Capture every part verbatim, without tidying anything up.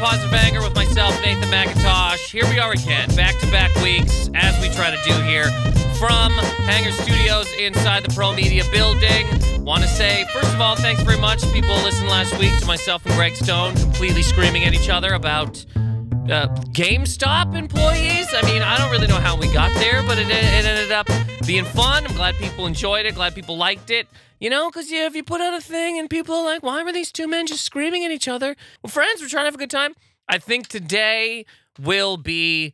Positive Anger with myself, Nathan McIntosh. Here we are again, back-to-back weeks, as we try to do here, from Hanger Studios inside the Pro Media building. Want to say, first of all, thanks very much. People listened last week to myself and Greg Stone completely screaming at each other about uh, GameStop employees. I mean, I don't really know how we got there, but it, it ended up being fun. I'm glad people enjoyed it, glad people liked it. You know, because yeah, if you put out a thing and people are like, why were these two men just screaming at each other? Well, friends, we're trying to have a good time. I think today will be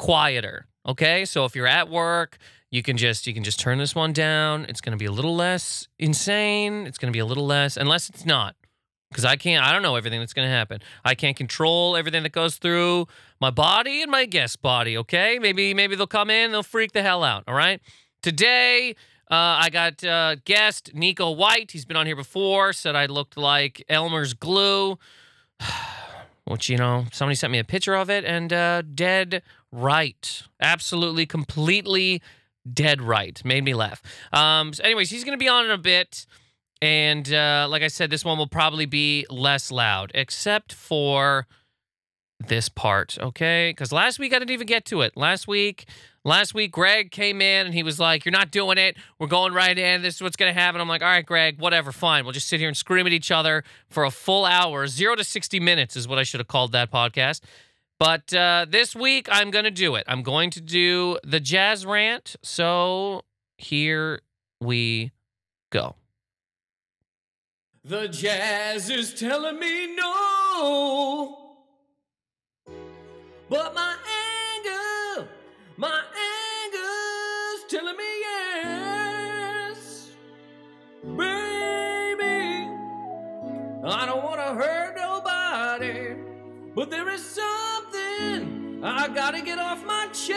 quieter, okay? So if you're at work, you can just you can just turn this one down. It's going to be a little less insane. It's going to be a little less, unless it's not. Because I can't, I don't know everything that's going to happen. I can't control everything that goes through my body and my guest body, okay? Maybe, maybe they'll come in, they'll freak the hell out, all right? Today... Uh, I got uh, guest Neko White. He's been on here before, said I looked like Elmer's Glue, which, you know, somebody sent me a picture of it, and uh, dead right. Absolutely, completely dead right. Made me laugh. Um, so anyways, he's going to be on in a bit, and uh, like I said, this one will probably be less loud, except for this part, okay? Because last week I didn't even get to it. Last week... Last week, Greg came in, and he was like, you're not doing it. We're going right in. This is what's going to happen. I'm like, all right, Greg, whatever, fine. We'll just sit here and scream at each other for a full hour. Zero to sixty minutes is what I should have called that podcast. But uh, this week, I'm going to do it. I'm going to do the jazz rant. So here we go. The jazz is telling me no, but my anger... My anger's telling me yes, baby. I don't want to hurt nobody, but there is something I gotta get off my chest.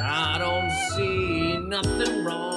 I don't see nothing wrong.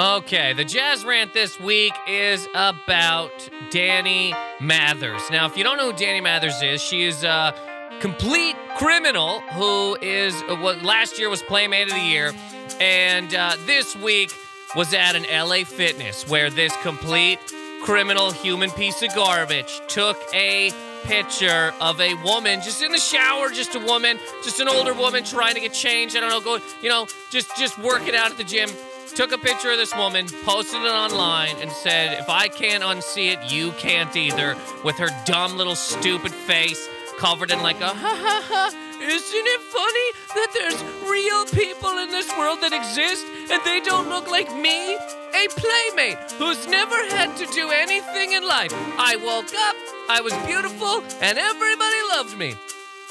Okay, the jazz rant this week is about Dani Mathers. Now, if you don't know who Dani Mathers is, she is a complete criminal who is what last year was Playmate of the Year, and uh, this week was at an L A Fitness where this complete criminal human piece of garbage took a picture of a woman just in the shower, just a woman, just an older woman trying to get changed. I don't know, go, you know, just just working out at the gym. Took a picture of this woman, posted it online, and said, if I can't unsee it, you can't either, with her dumb little stupid face covered in like a ha-ha-ha, isn't it funny that there's real people in this world that exist and they don't look like me? A playmate who's never had to do anything in life. I woke up, I was beautiful, and everybody loved me.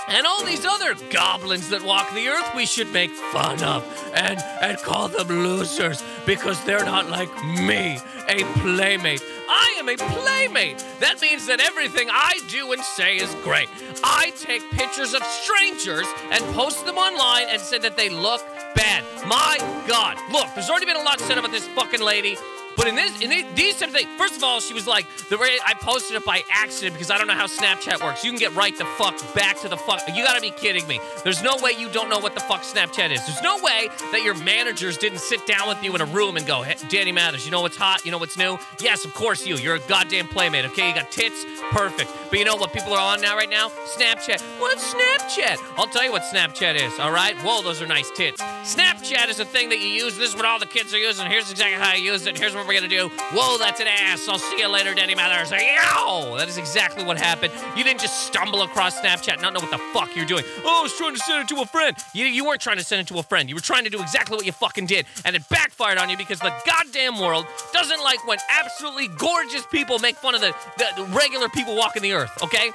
And all these other goblins that walk the earth we should make fun of and, and call them losers because they're not like me, a playmate. I am a playmate. That means that everything I do and say is great. I take pictures of strangers and post them online and say that they look bad. My God. Look, there's already been a lot said about this fucking lady. But in this, in these type of things, first of all, she was like, the way I posted it by accident because I don't know how Snapchat works. You can get right the fuck back to the fuck. You gotta be kidding me. There's no way you don't know what the fuck Snapchat is. There's no way that your managers didn't sit down with you in a room and go, hey, Dani Mathers, you know what's hot? You know what's new? Yes, of course you. You're a goddamn playmate, okay? You got tits, perfect. But you know what people are on now right now? Snapchat. What's Snapchat? I'll tell you what Snapchat is, all right? Whoa, those are nice tits. Snapchat is a thing that you use. This is what all the kids are using. Here's exactly how I use it. Here's what we're gonna do. Whoa, that's an ass. I'll see you later, Dani Mathers. Yow! That is exactly what happened. You didn't just stumble across Snapchat and not know what the fuck you're doing. Oh, I was trying to send it to a friend. You, you weren't trying to send it to a friend. You were trying to do exactly what you fucking did, and it backfired on you because the goddamn world doesn't like when absolutely gorgeous people make fun of the, the, the regular people walking the earth, okay?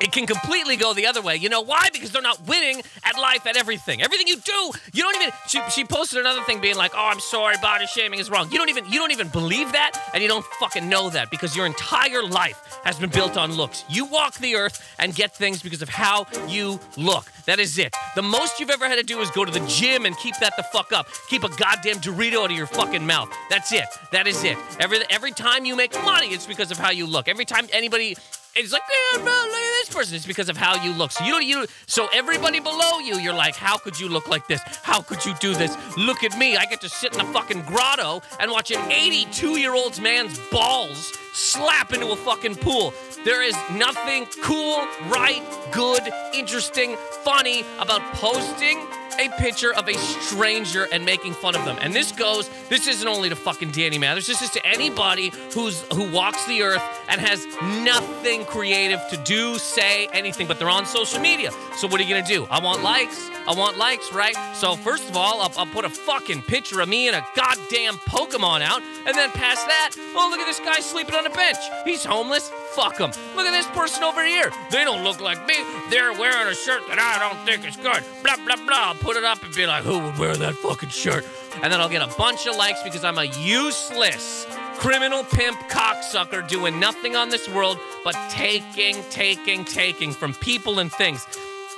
It can completely go the other way. You know why? Because they're not winning at life, at everything. Everything you do, you don't even... She, she posted another thing being like, oh, I'm sorry, body shaming is wrong. You don't even you don't even believe that, and you don't fucking know that because your entire life has been built on looks. You walk the earth and get things because of how you look. That is it. The most you've ever had to do is go to the gym and keep that the fuck up. Keep a goddamn Dorito out of your fucking mouth. That's it. That is it. Every, every time you make money, it's because of how you look. Every time anybody... it's like, yeah, bro, look at this person. It's because of how you look. So you don't, you, so everybody below you, you're like, how could you look like this? How could you do this? Look at me. I get to sit in a fucking grotto and watch an eighty-two-year-old man's balls slap into a fucking pool. There is nothing cool, right, good, interesting, funny about posting a picture of a stranger and making fun of them. And this goes, this isn't only to fucking Dani Mathers, this is to anybody who's who walks the earth and has nothing creative to do, say, anything, but they're on social media. So what are you gonna do? I want likes, I want likes, right? So first of all, I'll, I'll put a fucking picture of me and a goddamn Pokemon out, and then past that, oh, look at this guy sleeping on a bench. He's homeless, fuck him. Look at this person over here. They don't look like me. They're wearing a shirt that I don't think is good. Blah, blah, blah. Put it up and be like, who would wear that fucking shirt? And then I'll get a bunch of likes because I'm a useless criminal pimp cocksucker doing nothing on this world but taking, taking, taking from people and things.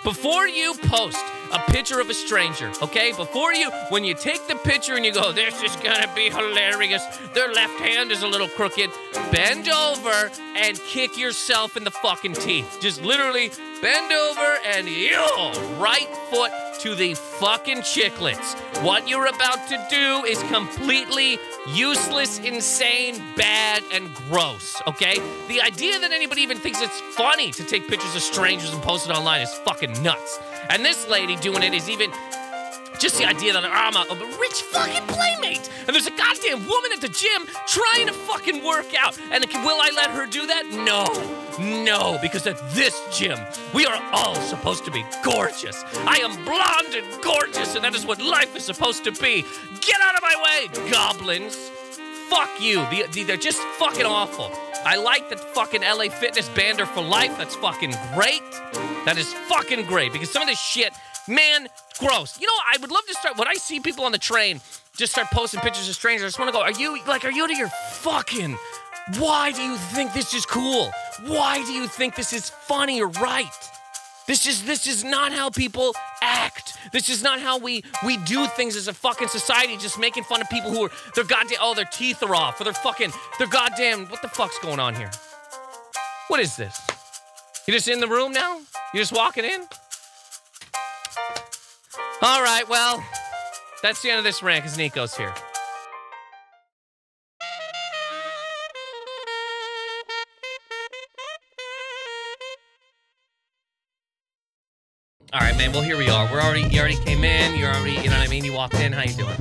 Before you post a picture of a stranger, okay? Before you, when you take the picture and you go, this is gonna be hilarious, their left hand is a little crooked, bend over and kick yourself in the fucking teeth. Just literally bend over and yo, right foot to the fucking chiclets. What you're about to do is completely useless, insane, bad, and gross, okay? The idea that anybody even thinks it's funny to take pictures of strangers and post it online is fucking nuts. And this lady doing it is even... just the idea that I'm a, a rich fucking playmate and there's a goddamn woman at the gym trying to fucking work out. And will I let her do that? No. No, because at this gym, we are all supposed to be gorgeous. I am blonde and gorgeous, and that is what life is supposed to be. Get out of my way, goblins. Fuck you. The, the, they're just fucking awful. I like that fucking L A Fitness banned her for life. That's fucking great. That is fucking great because some of this shit... man, gross. You know, I would love to start, when I see people on the train just start posting pictures of strangers, I just want to go, are you, like, are you to your fucking, why do you think this is cool? Why do you think this is funny or right? This is, this is not how people act. This is not how we, we do things as a fucking society, just making fun of people who are, their goddamn, oh, their teeth are off, or their fucking, their goddamn, what the fuck's going on here? What is this? You're just in the room now? You're just walking in? All right, well, that's the end of this rant because Neko's here. All right, man, well, here we are. We're already, you already came in. You're already, you know what I mean? You walked in. How you doing?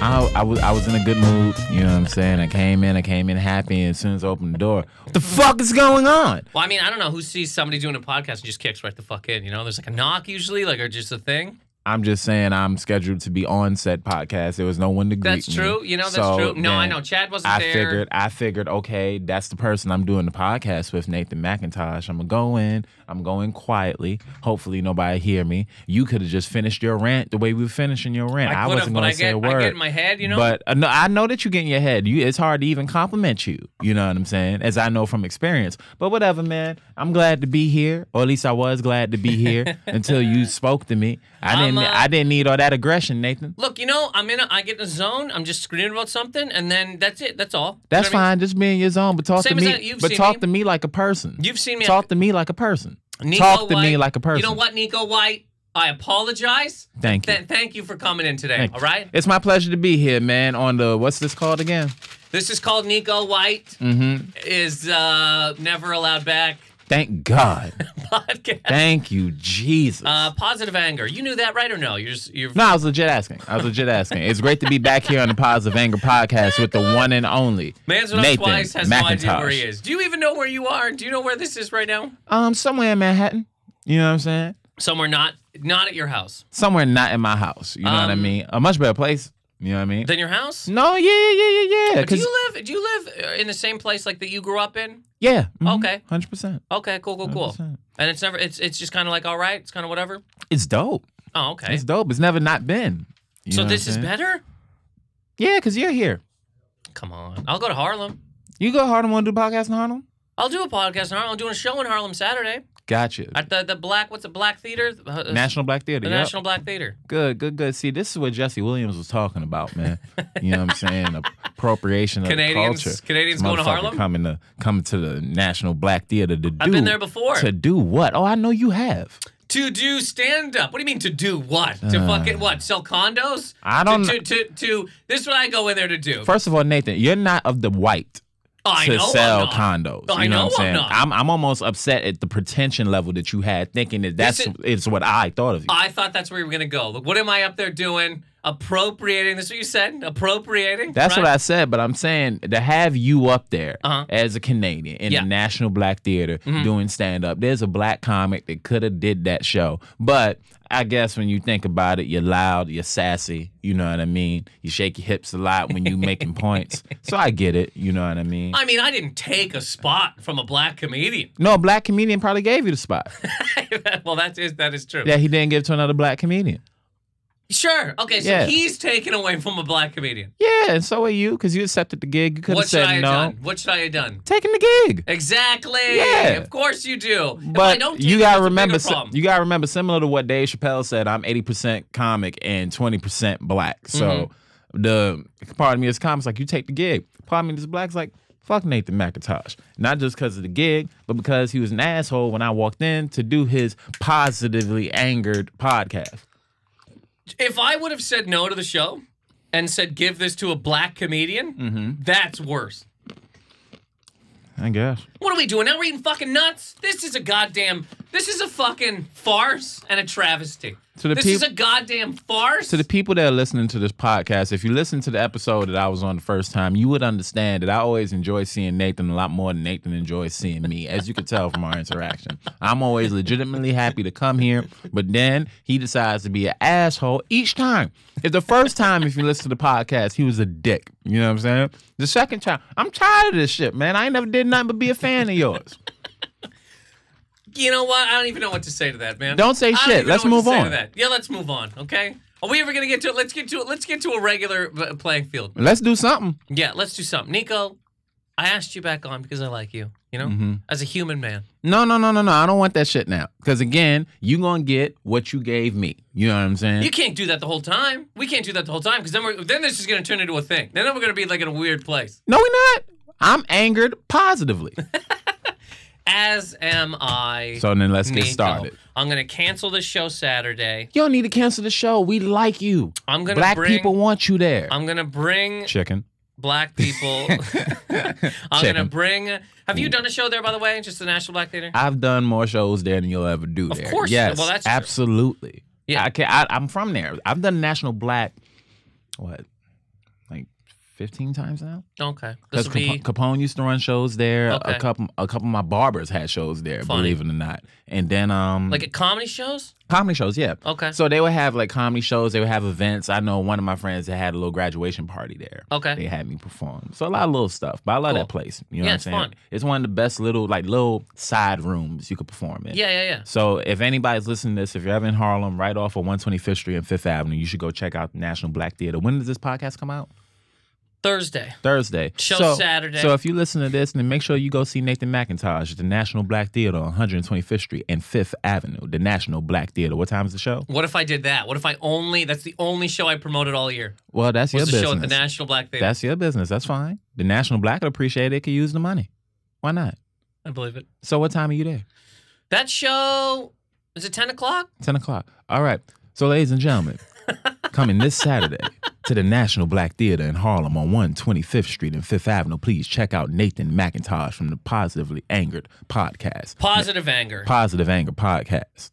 I, I, was, I was in a good mood. You know what I'm saying? I came in. I came in happy. And as soon as I opened the door, what the fuck is going on? Well, I mean, I don't know who sees somebody doing a podcast and just kicks right the fuck in. You know, there's like a knock usually, like, or just a thing. I'm just saying I'm scheduled to be on said podcast. There was no one to greet That's me. True. You know, that's so, true. No, I know. Chad wasn't I there. I figured, I figured, okay, that's the person I'm doing the podcast with, Nathan McIntosh. I'm going to go in. I'm going quietly. Hopefully nobody hear me. You could have just finished your rant the way we were finishing your rant. I, I wasn't going to say get, a word. I get in my head, you know? But uh, no, I know that you get in your head. You, it's hard to even compliment you. You know what I'm saying? As I know from experience. But whatever, man. I'm glad to be here. Or at least I was glad to be here until you spoke to me. I um, didn't Uh, I didn't need all that aggression, Nathan. Look, you know, I'm in a, I get in a zone. I'm just screaming about something, and then that's it. That's all. That's you know fine. I mean? Just be in your zone, but talk Same to me. That, you've but seen talk me. to me like a person. You've seen me. Talk I, to me like a person. Neko talk to White, me like a person. You know what, Neko White? I apologize. Thank you. Th- thank you for coming in today. Thank all right. You. It's my pleasure to be here, man. On the what's this called again? This is called Neko White. Mm-hmm. Is uh, never allowed back. Thank God. Podcast. Thank you, Jesus. Uh, positive anger. You knew that, right, or no? You're just, you're... No, I was legit asking. I was legit asking. It's great to be back here on the Positive Anger Podcast with the one and only Man's Nathan Twice has McIntosh. No idea where he is. Do you even know where you are? Do you know where this is right now? Um, somewhere in Manhattan. You know what I'm saying? Somewhere not not at your house. Somewhere not in my house. You know um, what I mean? A much better place. You know what I mean? Than your house? No, yeah, yeah, yeah, yeah. Do you live? Do you live in the same place like that you grew up in? Yeah. Mm-hmm. Okay. Hundred percent. Okay. Cool. Cool. Cool. one hundred percent. And it's never. It's it's just kind of like all right. It's kind of whatever. It's dope. Oh, okay. It's dope. It's never not been. You so this is better. Yeah, cause you're here. Come on. I'll go to Harlem. You go to Harlem. Want to do a podcast in Harlem? I'll do a podcast in Harlem. I'm doing a show in Harlem Saturday. Gotcha. At the, the black, what's the black theater? National Black Theater. The yep. National Black Theater. Good, good, good. See, this is what Jesse Williams was talking about, man. You know what I'm saying? A appropriation of Canadians, the culture. Canadians going to Harlem? Coming to, coming to the National Black Theater to do... I've been there before. To do what? Oh, I know you have. To do stand-up. What do you mean to do what? To uh, fucking what? Sell condos? I don't know. To, to, to, to, this is what I go in there to do. First of all, Nathan, you're not of the white oh, I to know sell I'm condos. Oh, you I know, know what I'm saying? I'm, not. I'm, I'm almost upset at the pretension level that you had, thinking that that's is, is what I thought of you. I thought that's where you were going to go. Look, what am I up there doing? Appropriating. That's what you said? Appropriating? That's right? What I said, but I'm saying to have you up there uh-huh. as a Canadian in yeah. the National Black Theater mm-hmm. doing stand-up. There's a black comic that could have did that show. But I guess when you think about it, you're loud, you're sassy, you know what I mean? You shake your hips a lot when you're making points. So I get it, you know what I mean? I mean, I didn't take a spot from a black comedian. No, a black comedian probably gave you the spot. Well, that is, that is true. Yeah, he didn't give it to another black comedian. Sure. Okay, so yeah. he's taken away from a black comedian. Yeah, and so are you, because you accepted the gig. You could have said no. What should I have done? What should I have done? Taking the gig. Exactly. Yeah. Of course you do. But I don't take you gotta it, remember. You gotta remember, similar to what Dave Chappelle said, I'm eighty percent comic and twenty percent black. So mm-hmm. the part of me is comic's like, you take the gig. Part of me is black's like, fuck Nathan McIntosh. Not just because of the gig, but because he was an asshole when I walked in to do his positively angered podcast. If I would have said no to the show and said give this to a black comedian, mm-hmm. that's worse. I guess. What are we doing now? We're eating fucking nuts? This is a goddamn... This is a fucking farce and a travesty. To the this peop- is a goddamn farce. To the people that are listening to this podcast, if you listen to the episode that I was on the first time, you would understand that I always enjoy seeing Nathan a lot more than Nathan enjoys seeing me, as you can tell from our interaction. I'm always legitimately happy to come here, but then he decides to be an asshole each time. If the first time, if you listen to the podcast, he was a dick. You know what I'm saying? The second time, I'm tired of this shit, man. I ain't never did nothing but be a fan of yours. You know what? I don't even know what to say to that, man. Don't say shit. Let's move on. Yeah, let's move on, okay? Are we ever going to get to it? Let's get to it. Let's get to a regular playing field. Let's do something. Yeah, let's do something. Neko, I asked you back on because I like you, you know? Mm-hmm. As a human man. No, no, no, no, no. I don't want that shit now. Because, again, you're going to get what you gave me. You know what I'm saying? You can't do that the whole time. We can't do that the whole time because then we're, then this is going to turn into a thing. Then we're going to be, like, in a weird place. No, we're not. I'm angered positively. As am I. So then let's Neko. Get started. I'm going to cancel this show Saturday. You don't need to cancel the show. We like you. I'm gonna Black bring, people want you there. I'm going to bring... Chicken. Black people. I'm going to bring... Have you done a show there, by the way? Just the National Black Theater? I've done more shows there than you'll ever do of there. Of course. Yes, well, that's true. Absolutely. Yeah. I can't, I, I'm from there. I've done National Black... What? fifteen times now. Okay. Because Cap- Capone used to run shows there. Okay. A couple a couple of my barbers had shows there, Funny. Believe it or not. And then... um, Like at comedy shows? Comedy shows, yeah. Okay. So they would have like comedy shows. They would have events. I know one of my friends that had a little graduation party there. Okay. They had me perform. So a lot of little stuff. But I love cool. that place. You know yeah, what I'm saying? Fun. It's one of the best little like little side rooms you could perform in. Yeah, yeah, yeah. So if anybody's listening to this, if you're ever in Harlem, right off of one twenty-fifth Street and Fifth Avenue, you should go check out the National Black Theater. When does this podcast come out? Thursday. Thursday. Show so, Saturday. So if you listen to this, then make sure you go see Nathan McIntosh at the National Black Theater on one twenty-fifth Street and Fifth Avenue, the National Black Theater. What time is the show? What if I did that? What if I only, that's the only show I promoted all year? Well, that's What's your business. What's the show at the National Black Theater? That's your business. That's fine. The National Black would appreciate it. Could use the money. Why not? I believe it. So what time are you there? That show, is it ten o'clock? ten o'clock. All right. So ladies and gentlemen, coming this Saturday to the National Black Theater in Harlem on one twenty-fifth Street and Fifth Avenue, please check out Nathan McIntosh from the Positively Angered Podcast. Positive Na- Anger. Positive Anger Podcast.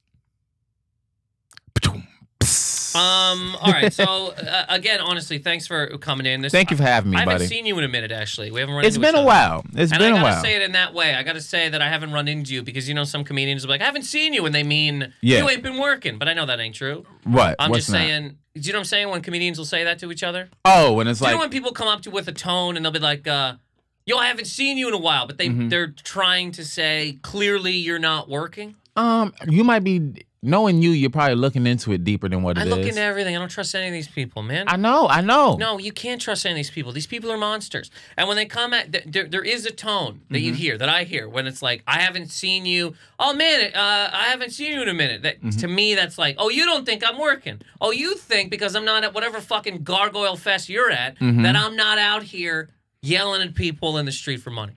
Um. All right. So uh, again, honestly, thanks for coming in. This, Thank you for having me, buddy. I haven't buddy. seen you in a minute, actually. We haven't run it's into each other. It's been a while. It's and been a while. And I gotta say it in that way. I gotta say that I haven't run into you because you know some comedians are like, I haven't seen you, and they mean yeah. you ain't been working. But I know that ain't true. Right. I'm What's just saying. Not? Do you know what I'm saying? When comedians will say that to each other. Oh, and it's do like. You know when people come up to you with a tone and they'll be like, uh, "Yo, I haven't seen you in a while," but they mm-hmm. they're trying to say clearly you're not working. Um, you might be. knowing you, you're probably looking into it deeper than what it is. I look into everything. I don't trust any of these people, man. I know. I know. No, you can't trust any of these people. These people are monsters. And when they come at, there, there is a tone that mm-hmm. you hear, that I hear, when it's like, I haven't seen you. Oh, man, uh, I haven't seen you in a minute. That, mm-hmm. to me, that's like, oh, you don't think I'm working. Oh, you think because I'm not at whatever fucking gargoyle fest you're at, mm-hmm. that I'm not out here yelling at people in the street for money.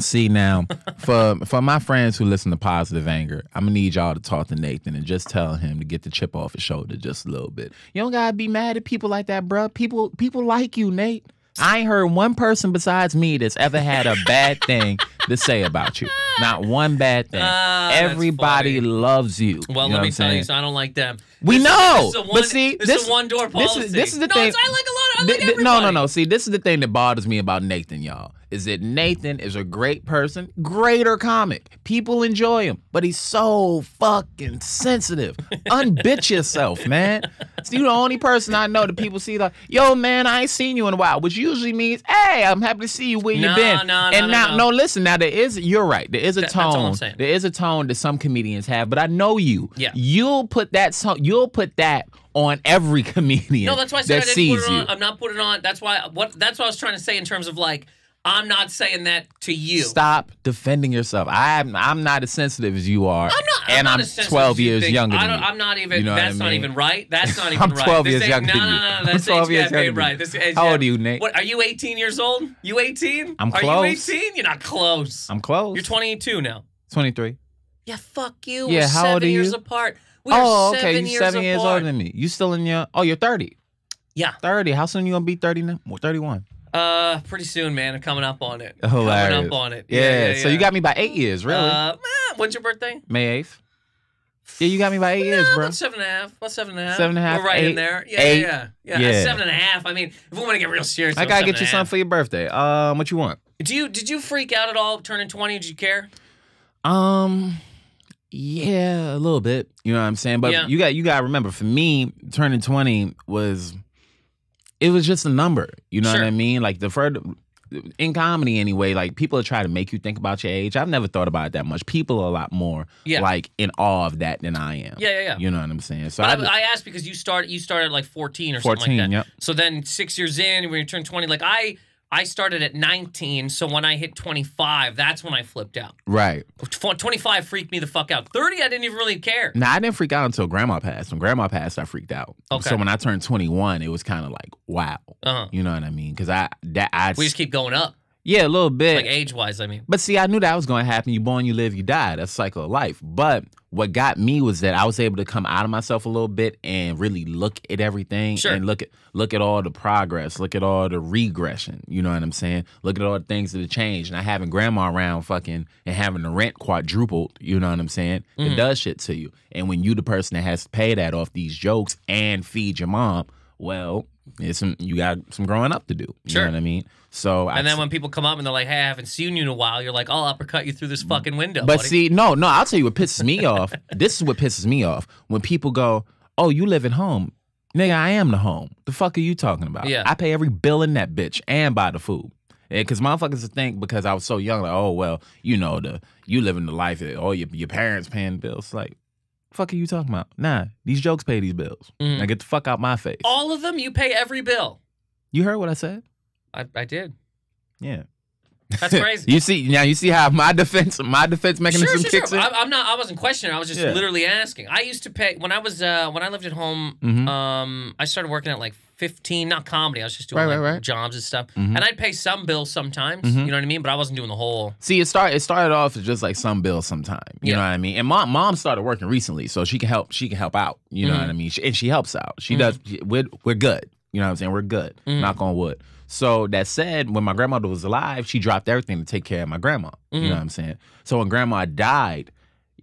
See, now, for for my friends who listen to Positive Anger, I'm going to need y'all to talk to Nathan and just tell him to get the chip off his shoulder just a little bit. You don't got to be mad at people like that, bro. People people like you, Nate. I ain't heard one person besides me that's ever had a bad thing to say about you. Not one bad thing. Uh, Everybody loves you. Well, you let me tell saying? you, so I don't like them. We this, know. This is a one, but see, this, this is one door policy. This is, this is the no, thing. I like a lot. I like th- th- no, no, no. See, this is the thing that bothers me about Nathan, y'all, is that Nathan is a great person, greater comic. People enjoy him, but he's so fucking sensitive. Unbitch yourself, man. So you're the only person I know that people see like, yo, man, I ain't seen you in a while, which usually means, hey, I'm happy to see you where no, you been. No, no, and no, now, no. no, listen, now there is, you're right. There is a Th- tone. There is a tone that some comedians have, but I know you. Yeah. You'll put that tone. You'll put that on every comedian. No, that's why I said I didn't put it on. I'm not putting it on. That's why. What? That's what I was trying to say in terms of like, I'm not saying that to you. Stop defending yourself. I'm. I'm not as sensitive as you are. I'm not. And I'm, not I'm twelve years you younger. Than I don't, I'm not even. You know that's I mean? not even right. That's not even I'm right. I'm twelve this years younger. No, no, no. no that's H G F A right. This, How old are you, Nate? What? Are you eighteen years old? You eighteen? I'm close. Are you eighteen? You're not close. I'm close. You're twenty-two now. twenty-three. Yeah. Fuck you. Yeah. We're how seven old are you? Years apart. We're oh, okay. You're seven years, years older than me. You still in your? Oh, you're thirty. Yeah. Thirty. How soon you gonna be thirty now? Well, thirty-one. Uh, pretty soon, man. I'm coming up on it. Hilarious. Coming up on it. Yeah. yeah, yeah so yeah. You got me by eight years, really. Uh, when's your birthday? May eighth. Yeah, you got me by eight no, years, bro. About seven and a half. About seven and a half. Seven and a half. We're right eight, in there. Yeah, eight, yeah, yeah, yeah. yeah. Seven and a half. I mean, if we want to get real serious, I gotta get you something for your birthday. Um, what you want? Do you did you freak out at all turning twenty? Did you care? Um. Yeah, a little bit. You know what I'm saying? But yeah. you got you got to remember, for me, turning twenty was, it was just a number. You know sure. what I mean? Like the further, in comedy anyway, like people try to make you think about your age. I've never thought about it that much. People are a lot more yeah. like in awe of that than I am. Yeah, yeah, yeah. You know what I'm saying? So I, I asked because you started you started at like fourteen or fourteen, something like that. Yep. So then six years in, when you turn twenty, like I. I started at nineteen, so when I hit twenty-five, that's when I flipped out. Right. twenty-five freaked me the fuck out. thirty, I didn't even really care. Nah, I didn't freak out until Grandma passed. When Grandma passed, I freaked out. Okay. So when I turned twenty-one, it was kind of like, wow. Uh-huh. You know what I mean? Because I, that, I... We just keep going up. Yeah, a little bit. Like age-wise, I mean. But see, I knew that was going to happen. You born, you live, you die. That's the cycle of life. But what got me was that I was able to come out of myself a little bit and really look at everything. Sure. And look at look at all the progress. Look at all the regression. You know what I'm saying? Look at all the things that have changed. And I having Grandma around fucking and having the rent quadrupled, you know what I'm saying? Mm. It does shit to you. And when you the person that has to pay that off these jokes and feed your mom, well... It's some, you got some growing up to do. You sure. know what I mean? So And I, then when people come up and they're like, hey, I haven't seen you in a while, you're like, I'll uppercut you through this fucking window. But buddy. see, no, no, I'll tell you what pisses me off. This is what pisses me off. When people go, oh, you live at home. Nigga, I am the home. The fuck are you talking about? Yeah. I pay every bill in that bitch and buy the food. Because motherfuckers think because I was so young, like, oh, well, you know, the you living the life, that, oh, your, your parents paying bills. Like, fuck are you talking about? Nah, these jokes pay these bills. Mm. Now get the fuck out my face. All of them? You pay every bill? You heard what I said? I, I did. Yeah. That's crazy. You see now you see how my defense my defense mechanism sure, sure, kicks sure. in? I, I'm not I wasn't questioning. I was just yeah. literally asking. I used to pay when I was uh, when I lived at home, mm-hmm. um, I started working at like fifteen, not comedy. I was just doing right, like, right, right. jobs and stuff. Mm-hmm. And I'd pay some bills sometimes, mm-hmm. you know what I mean? But I wasn't doing the whole... See, it, start, it started off as just like some bills sometime, you yeah. know what I mean? And mom mom started working recently, so she can help She can help out, you mm-hmm. know what I mean? She, and she helps out. She mm-hmm. does... She, we're, we're good, you know what I'm saying? We're good, mm-hmm. knock on wood. So that said, when my grandmother was alive, she dropped everything to take care of my grandma, mm-hmm. you know what I'm saying? So when grandma died,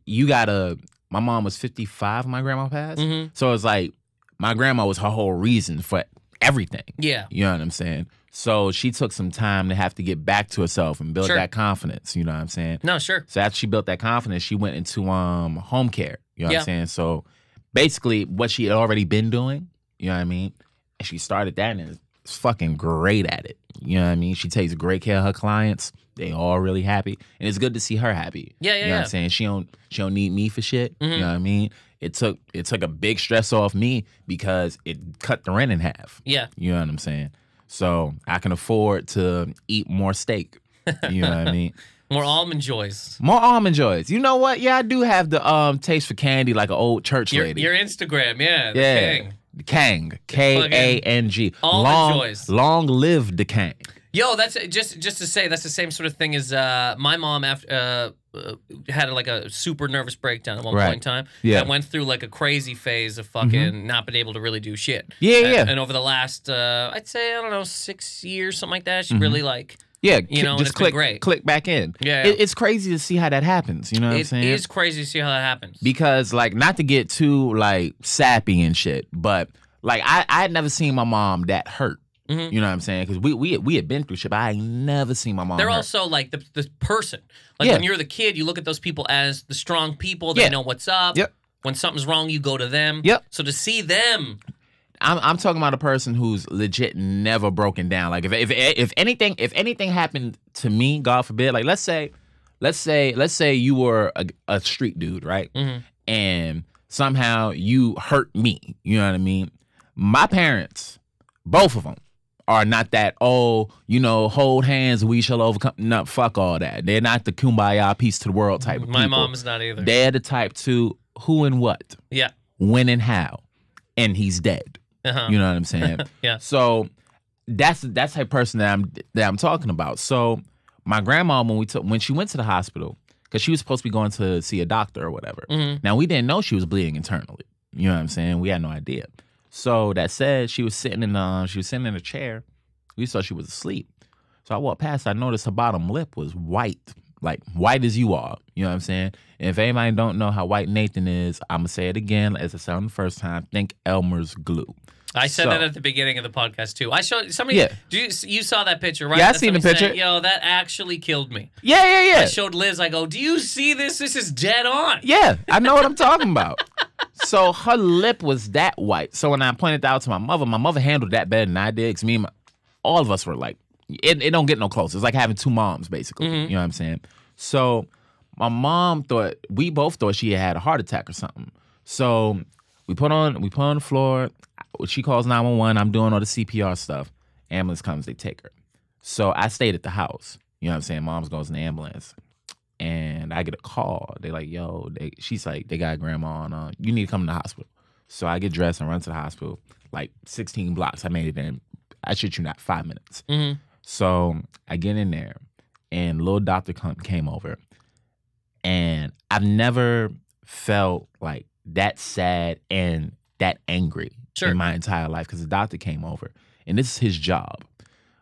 you gotta... My mom was fifty-five when my grandma passed, mm-hmm. so it's like... My grandma was her whole reason for everything. Yeah. You know what I'm saying? So she took some time to have to get back to herself and build sure. that confidence. You know what I'm saying? No, sure. So after she built that confidence, she went into um home care. You know yeah. what I'm saying? So basically what she had already been doing, you know what I mean? And she started that and is fucking great at it. You know what I mean? She takes great care of her clients. They all really happy. And it's good to see her happy. Yeah, yeah, yeah. You know yeah. what I'm saying? She don't she don't need me for shit. Mm-hmm. You know what I mean? It took it took a big stress off me because it cut the rent in half. Yeah. You know what I'm saying? So I can afford to eat more steak. You know what I mean? More almond joys. More almond joys. You know what? Yeah, I do have the um taste for candy like an old church your, lady. Your Instagram, yeah. The yeah. Kang. Kang. K A N G. Almond joys. Long live the Kang. Yo, that's just just to say that's the same sort of thing as uh, my mom after uh, uh, had like a super nervous breakdown at one right. point in time. Yeah, that went through like a crazy phase of fucking mm-hmm. not being able to really do shit. Yeah, and, yeah. And over the last uh, I'd say I don't know six years something like that, she mm-hmm. really like yeah, you know, just click great. click back in. Yeah, yeah. It, it's crazy to see how that happens. You know what it I'm saying? It is crazy to see how that happens because like not to get too like sappy and shit, but like I I had never seen my mom that hurt. Mm-hmm. You know what I'm saying? Because we, we we had been through shit, but I ain't never seen my mom. They're hurt. Also like the the person. Like yeah. when you're the kid, you look at those people as the strong people. They yeah. know what's up. Yep. When something's wrong, you go to them. Yep. So to see them, I'm I'm talking about a person who's legit never broken down. Like if if if anything if anything happened to me, God forbid. Like let's say let's say let's say you were a, a street dude, right? Mm-hmm. And somehow you hurt me. You know what I mean? My parents, both of them. Are not that, oh, you know, hold hands, we shall overcome. No, fuck all that. They're not the kumbaya, peace to the world type of people. My mom's not either. They're the type to who and what. Yeah. When and how. And he's dead. Uh-huh. You know what I'm saying? Yeah. So that's that's the type of person that I'm that I'm talking about. So my grandma, when we took when she went to the hospital, because she was supposed to be going to see a doctor or whatever. Mm-hmm. Now, we didn't know she was bleeding internally. You know what I'm saying? We had no idea. So that said, she was sitting in uh, she was sitting in a chair. We saw she was asleep. So I walked past. I noticed her bottom lip was white, like white as you are. You know what I'm saying? And if anybody don't know how white Nathan is, I'm gonna say it again as I said on the first time. Think Elmer's Glue. I said so, that at the beginning of the podcast too. I showed somebody. Yeah. Do you, you saw that picture, right? Yeah, I seen the picture. Said, yo, that actually killed me. Yeah, yeah, yeah. I showed Liz. I go, do you see this? This is dead on. Yeah, I know what I'm talking about. So her lip was that white. So when I pointed that out to my mother, my mother handled that better than I did. Because me and my, all of us were like, it, it don't get no closer. It's like having two moms, basically. Mm-hmm. You know what I'm saying? So my mom thought, we both thought she had a heart attack or something. So we put on, we put on the floor. She calls nine one one. I'm doing all the C P R stuff. Ambulance comes, they take her. So I stayed at the house. You know what I'm saying? Mom's goes in the ambulance. And I get a call. They like, yo, they, she's like, they got grandma on. Uh, you need to come to the hospital. So I get dressed and run to the hospital. Like sixteen blocks, I made it in. I shit you not, five minutes. Mm-hmm. So I get in there, and little doctor come, came over, and I've never felt like that sad and that angry sure. in my entire life because the doctor came over, and this is his job.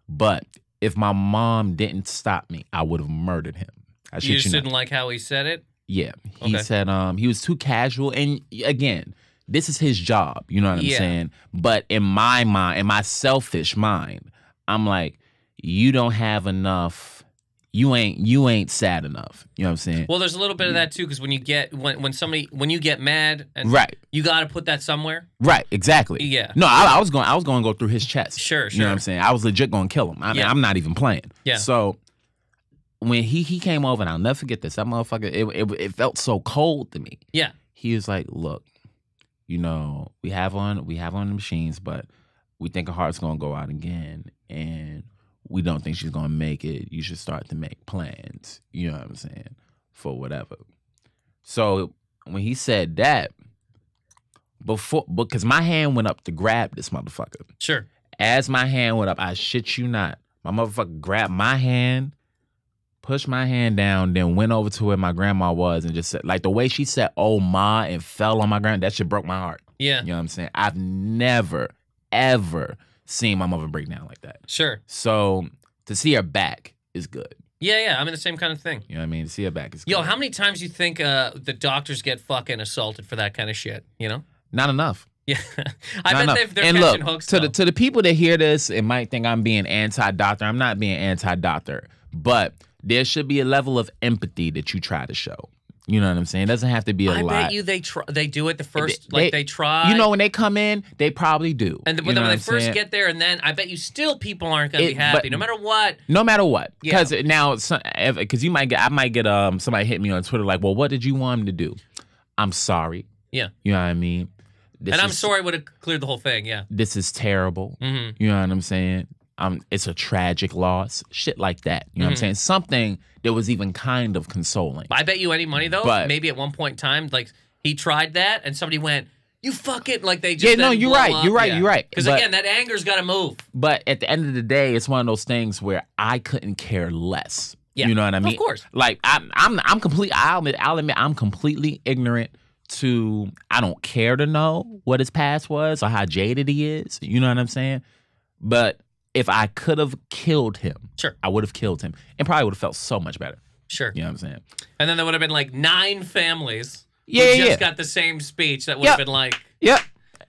But if my mom didn't stop me, I would have murdered him. I you just you didn't know. Like how he said it? Yeah. He okay. said um, he was too casual. And again, this is his job. You know what I'm yeah. saying? But in my mind, in my selfish mind, I'm like, you don't have enough. You ain't you ain't sad enough. You know what I'm saying? Well, there's a little bit of that, too, because when you get when, when somebody when you get mad. And right. You got to put that somewhere. Right. Exactly. Yeah. No, I, I was going I was going to go through his chest. Sure. Sure. You know what I'm saying? I was legit going to kill him. I mean, yeah. I'm not even playing. Yeah. So. When he, he came over, and I'll never forget this, that motherfucker, it, it it felt so cold to me. Yeah. He was like, look, you know, we have on we have on the machines, but we think her heart's going to go out again, and we don't think she's going to make it. You should start to make plans, you know what I'm saying, for whatever. So when he said that, before because my hand went up to grab this motherfucker. Sure. As my hand went up, I shit you not, my motherfucker grabbed my hand, pushed my hand down, then went over to where my grandma was and just said, like the way she said, oh, ma, and fell on my grandma, that shit broke my heart. Yeah. You know what I'm saying? I've never, ever seen my mother break down like that. Sure. So to see her back is good. Yeah, yeah, I mean the same kind of thing. You know what I mean? To see her back is good. Yo, how many times do you think uh, the doctors get fucking assaulted for that kind of shit, you know? Not enough. Yeah, I no, bet no. They've, they're and catching look, hooks. And look, to the people that hear this and might think I'm being anti-doctor, I'm not being anti-doctor, but there should be a level of empathy that you try to show. You know what I'm saying? It doesn't have to be a I lot. I bet you they try, they do it the first, they, like they, they try. You know, when they come in, they probably do. And the, when, you know when they first saying? get there, and then I bet you still people aren't going to be happy, but, no matter what. No matter what. Because yeah. now, because you might get, I might get um somebody hit me on Twitter like, well, what did you want him to do? I'm sorry. Yeah. You know what I mean? This and I'm is, sorry would have cleared the whole thing, yeah. This is terrible. Mm-hmm. You know what I'm saying? Um, it's a tragic loss. Shit like that. You know mm-hmm. what I'm saying? Something that was even kind of consoling. I bet you any money, though, but, maybe at one point in time, like, he tried that, and somebody went, you fuck it. Like, they just yeah, no, you're right, you're right, yeah. you're right. Because, again, that anger's got to move. But at the end of the day, it's one of those things where I couldn't care less. Yeah. You know what I mean? Of course. Like, I'm, I'm, I'm complete, I'll admit, I'll admit, I'm completely ignorant to, I don't care to know what his past was or how jaded he is. You know what I'm saying? But... if I could have killed him, sure, I would have killed him. And probably would have felt so much better. Sure. You know what I'm saying? And then there would have been like nine families yeah, who yeah, just yeah. got the same speech that would yep. have been like... Yep,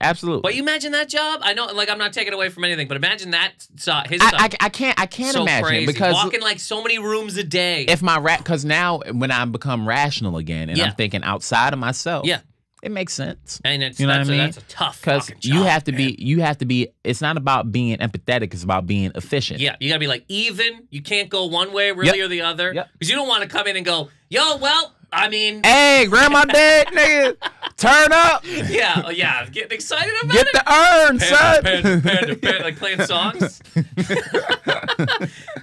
absolutely. But you imagine that job? I know, like, I'm not taking away from anything, but imagine that, uh, his I, side. I, I can't, I can't so imagine crazy. It because... walking like so many rooms a day. If my... ra- Because now when I become rational again and yeah. I'm thinking outside of myself... Yeah. It makes sense. And it's, you know that's, what I mean? a, that's a tough fucking job. Because you have to man. be, you have to be, it's not about being empathetic, it's about being efficient. Yeah, you got to be like even. You can't go one way really yep. or the other. Because yep. you don't want to come in and go, yo, well, I mean. Hey, grandma dead, nigga. Turn up. Yeah, yeah. Getting excited about Get it. Get the urn, son. Panda, panda, panda, like playing songs.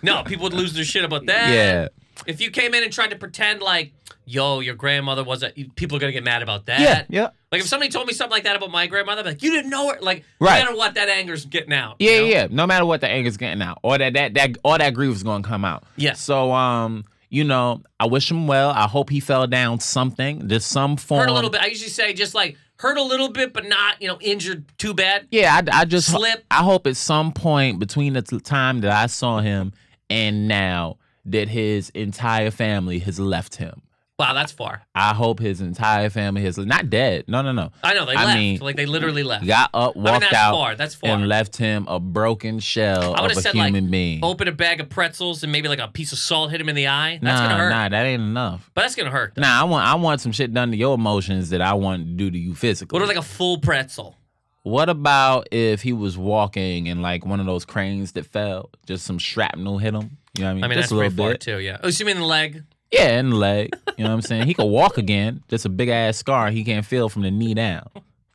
No, people would lose their shit about that. Yeah. If you came in and tried to pretend like, yo, your grandmother wasn't, people are going to get mad about that. Yeah, yeah. Like, if somebody told me something like that about my grandmother, I'm like, you didn't know her. Like, right. no matter what, that anger's getting out. Yeah, you know? yeah. No matter what, the anger's getting out. Or that that, that all that grief is going to come out. Yeah. So, um, you know, I wish him well. I hope he fell down something. There's some form. Hurt a little bit. I usually say just, like, hurt a little bit, but not, you know, injured too bad. Yeah, I, I just. Slip. I hope at some point between the time that I saw him and now that his entire family has left him. Wow, that's far. I hope his entire family has not dead. No, no, no. I know they I left. Mean, like they literally left. Got up, walked I mean, that's out, far. That's far. And left him a broken shell I of a said, human like, being. Open a bag of pretzels and maybe like a piece of salt hit him in the eye. That's nah, gonna hurt. Nah, that ain't enough. But that's gonna hurt. Though. Nah, I want I want some shit done to your emotions that I want to do to you physically. What about like a full pretzel? What about if he was walking and like one of those cranes that fell, just some shrapnel hit him? You know what I mean? I mean just that's a little pretty bit. Far too. Yeah. Oh, so you mean the leg? Yeah, in the leg. You know what I'm saying? He could walk again. Just a big-ass scar he can't feel from the knee down.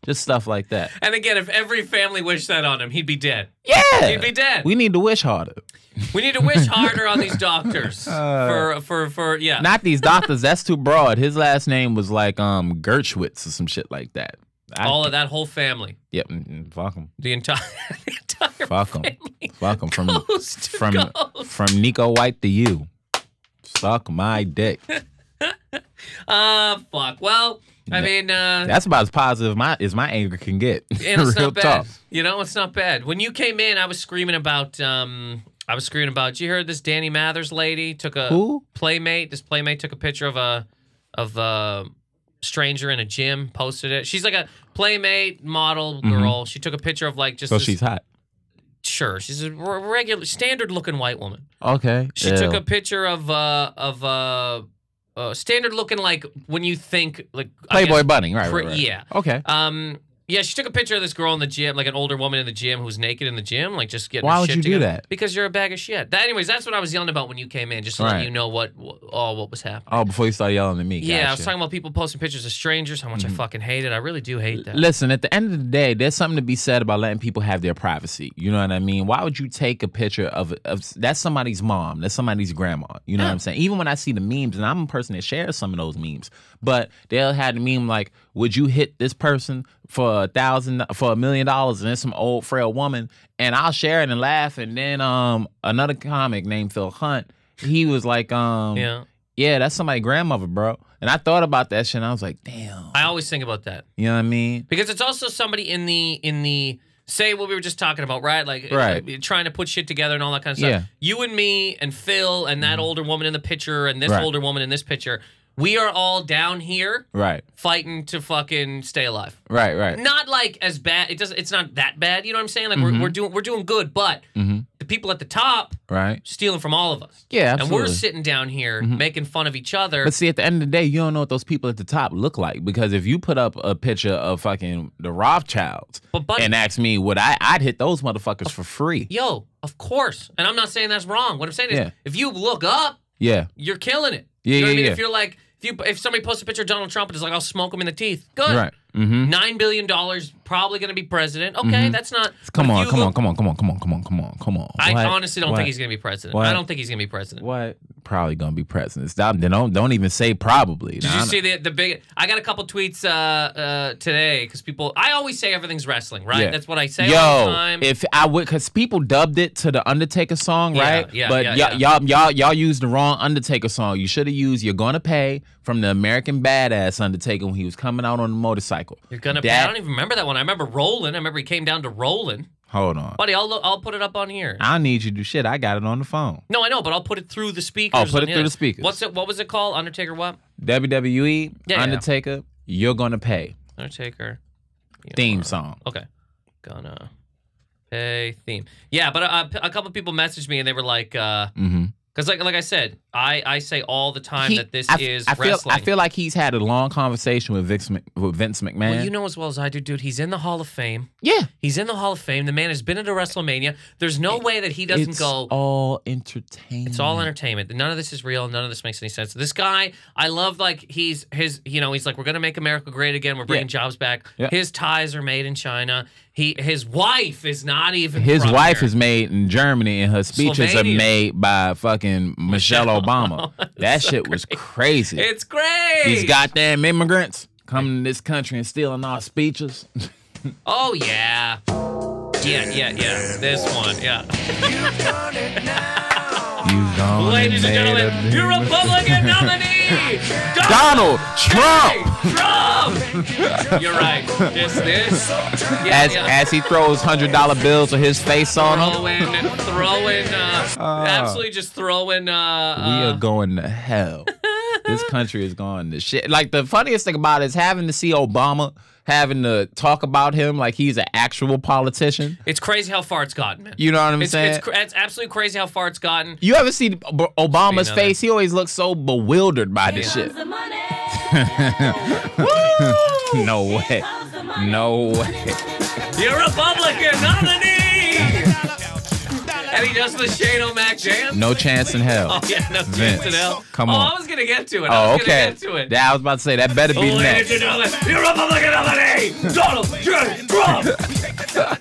Just stuff like that. And again, if every family wished that on him, he'd be dead. Yeah! He'd be dead. We need to wish harder. We need to wish harder on these doctors. Uh, for, for, for, yeah. Not these doctors. That's too broad. His last name was like um Gershwitz or some shit like that. I, All of that whole family. Yep. Fuck them. The entire, the entire fuck family. Fuck them. Fuck them. From, from, from Neko White to you. Suck my dick. uh, fuck. Well, I mean... Uh, that's about as positive my, as my anger can get. And it's Real not bad. Talk. You know, it's not bad. When you came in, I was screaming about... Um, I was screaming about... You heard this Dani Mathers lady took a... Who? Playmate. This Playmate took a picture of a, of a stranger in a gym, posted it. She's like a Playmate model girl. Mm-hmm. She took a picture of like just... So this, she's hot. Sure, she's a regular, standard-looking white woman. Okay. She Ew. took a picture of uh of uh, uh standard-looking like when you think like Playboy guess, bunny, right, right, right? Yeah. Okay. Um. Yeah, she took a picture of this girl in the gym, like an older woman in the gym who's naked in the gym, like just getting. Why her would shit you together. do that? Because you're a bag of shit. That, anyways, that's what I was yelling about when you came in, just to right. let you know what oh what was happening. Oh, before you started yelling at me. Yeah, gotcha. I was talking about people posting pictures of strangers, how much mm-hmm. I fucking hate it. I really do hate that. Listen, at the end of the day, there's something to be said about letting people have their privacy. You know what I mean? Why would you take a picture of of that's somebody's mom, that's somebody's grandma? You know yeah. what I'm saying? Even when I see the memes, and I'm a person that shares some of those memes, but they'll have the meme like, would you hit this person for a thousand for a million dollars? And it's some old frail woman, and I'll share it and laugh. And then um another comic named Phil Hunt, he was like um yeah, yeah that's somebody's grandmother, bro. And I thought about that shit, and I was like, damn. I always think about that. You know what I mean? Because it's also somebody in the in the say what we were just talking about, right? Like right. trying to put shit together and all that kind of stuff. Yeah. You and me and Phil and that mm-hmm. older woman in the picture and this right. older woman in this picture. We are all down here, right? Fighting to fucking stay alive, right? Right. Not like as bad. It doesn't. It's not that bad. You know what I'm saying? Like mm-hmm. we're, we're doing we're doing good, but mm-hmm. the people at the top right. stealing from all of us. Yeah, absolutely. And we're sitting down here mm-hmm. making fun of each other. But see, at the end of the day, you don't know what those people at the top look like. Because if you put up a picture of fucking the Rothschilds but buddy, and ask me, would I, I'd hit those motherfuckers of, for free. Yo, of course. And I'm not saying that's wrong. What I'm saying is yeah. if you look up, yeah. you're killing it. Yeah, you know yeah, what I mean? Yeah. If you're like, if you if somebody posts a picture of Donald Trump and is like, I'll smoke him in the teeth. Good. Right. Mm-hmm. Nine billion dollars, probably going to be president. Okay, mm-hmm. that's not. Come on, come on, come on, come on, come on, come on, come on, come on. I what? honestly don't what? think he's going to be president. What? I don't think he's going to be president. What? Probably going to be president. Stop. Don't don't even say probably. Did no, you see the the big? I got a couple tweets uh, uh, today because people. I always say everything's wrestling, right? Yeah. That's what I say Yo, all the time. If I would, because people dubbed it to the Undertaker song, yeah, right? Yeah, but yeah, y- yeah. y'all y'all y'all used the wrong Undertaker song. You should have used "You're Gonna Pay" from the American Badass Undertaker when he was coming out on the motorcycle. You're gonna. That, I don't even remember that one. I remember Rollin'. I remember he came down to Rollin'. Hold on, buddy. I'll I'll put it up on here. I need you to do shit. I got it on the phone. No, I know, but I'll put it through the speakers. I'll put it through the, the speakers. What's it? What was it called? Undertaker what? W W E yeah, Undertaker. Yeah. You're gonna pay. Undertaker. Theme know. song. Okay. Gonna pay theme. Yeah, but uh, a couple of people messaged me and they were like. Uh, mm-hmm. Because like like I said, I, I say all the time he, that this I, is I wrestling. Feel, I feel like he's had a long conversation with Vince, with Vince McMahon. Well, you know as well as I do, dude, he's in the Hall of Fame. Yeah. He's in the Hall of Fame. The man has been at a WrestleMania. There's no it, way that he doesn't it's go. It's all entertainment. It's all entertainment. None of this is real. None of this makes any sense. This guy, I love like he's, his, you know, he's like, we're going to make America great again. We're bringing yeah. jobs back. Yeah. His ties are made in China. He His wife is not even His from wife here. is made in Germany, and her speeches Slovenia. are made by fucking Michelle, Michelle Obama. Obama. That so shit great. was crazy. It's great. These goddamn immigrants coming to this country and stealing our speeches. Oh, yeah. Yeah, yeah, yeah. This one, yeah. You've done it now. You've done Ladies and gentlemen, your Republican nominee, Donald, Donald Trump. Trump. You're right. Just this. Yeah, as, yeah. as he throws one hundred dollar bills with his face on them. Throwing, throwing, uh, uh, absolutely just throwing. Uh, uh, we are going to hell. This country is going to shit. Like, the funniest thing about it is having to see Obama, having to talk about him like he's an actual politician. It's crazy how far it's gotten, man. You know what I'm it's, saying? It's, it's absolutely crazy how far it's gotten. You ever see Obama's see face? He always looks so bewildered by Here this shit. No way. No way. You're a Republican nominee! And he does the Shane O'Mac dance. No chance in hell. Oh, yeah, no Vince. chance in hell. Come on. Oh, I was going to get to it. I oh, was okay. going to get to it. Yeah, I was about to say, that better be next. Ladies and gentlemen, your Republican nominee, Donald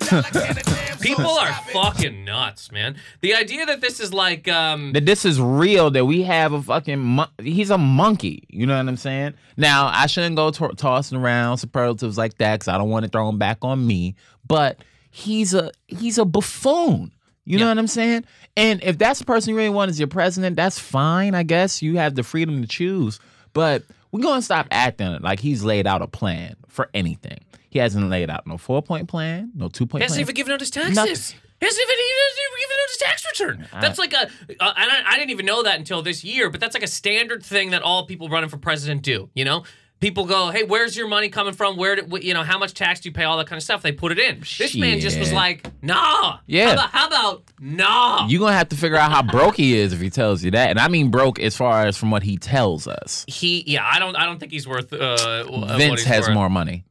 J. Trump. People are fucking nuts, man. The idea that this is like... Um, that this is real, that we have a fucking... Mon- he's a monkey. You know what I'm saying? Now, I shouldn't go to- tossing around superlatives like that because I don't want to throw them back on me. But he's a he's a buffoon. You know yeah. what I'm saying? And if that's the person you really want as your president, that's fine, I guess. You have the freedom to choose. But we're going to stop acting like he's laid out a plan for anything. He hasn't laid out no four-point plan, no two-point plan. He hasn't even given out his taxes. Nothing. He hasn't even, he hasn't even given out his tax return. I, that's like a, uh, and I, I didn't even know that until this year, but that's like a standard thing that all people running for president do, you know? People go, hey, where's your money coming from? Where did, you know, how much tax do you pay? All that kind of stuff. They put it in. This Shit. man just was like, nah. Yeah. How about, how about nah? You're going to have to figure out how broke he is if he tells you that. And I mean broke as far as from what he tells us. He, yeah, I don't I don't think he's worth uh, Vince what he's has worth. more money.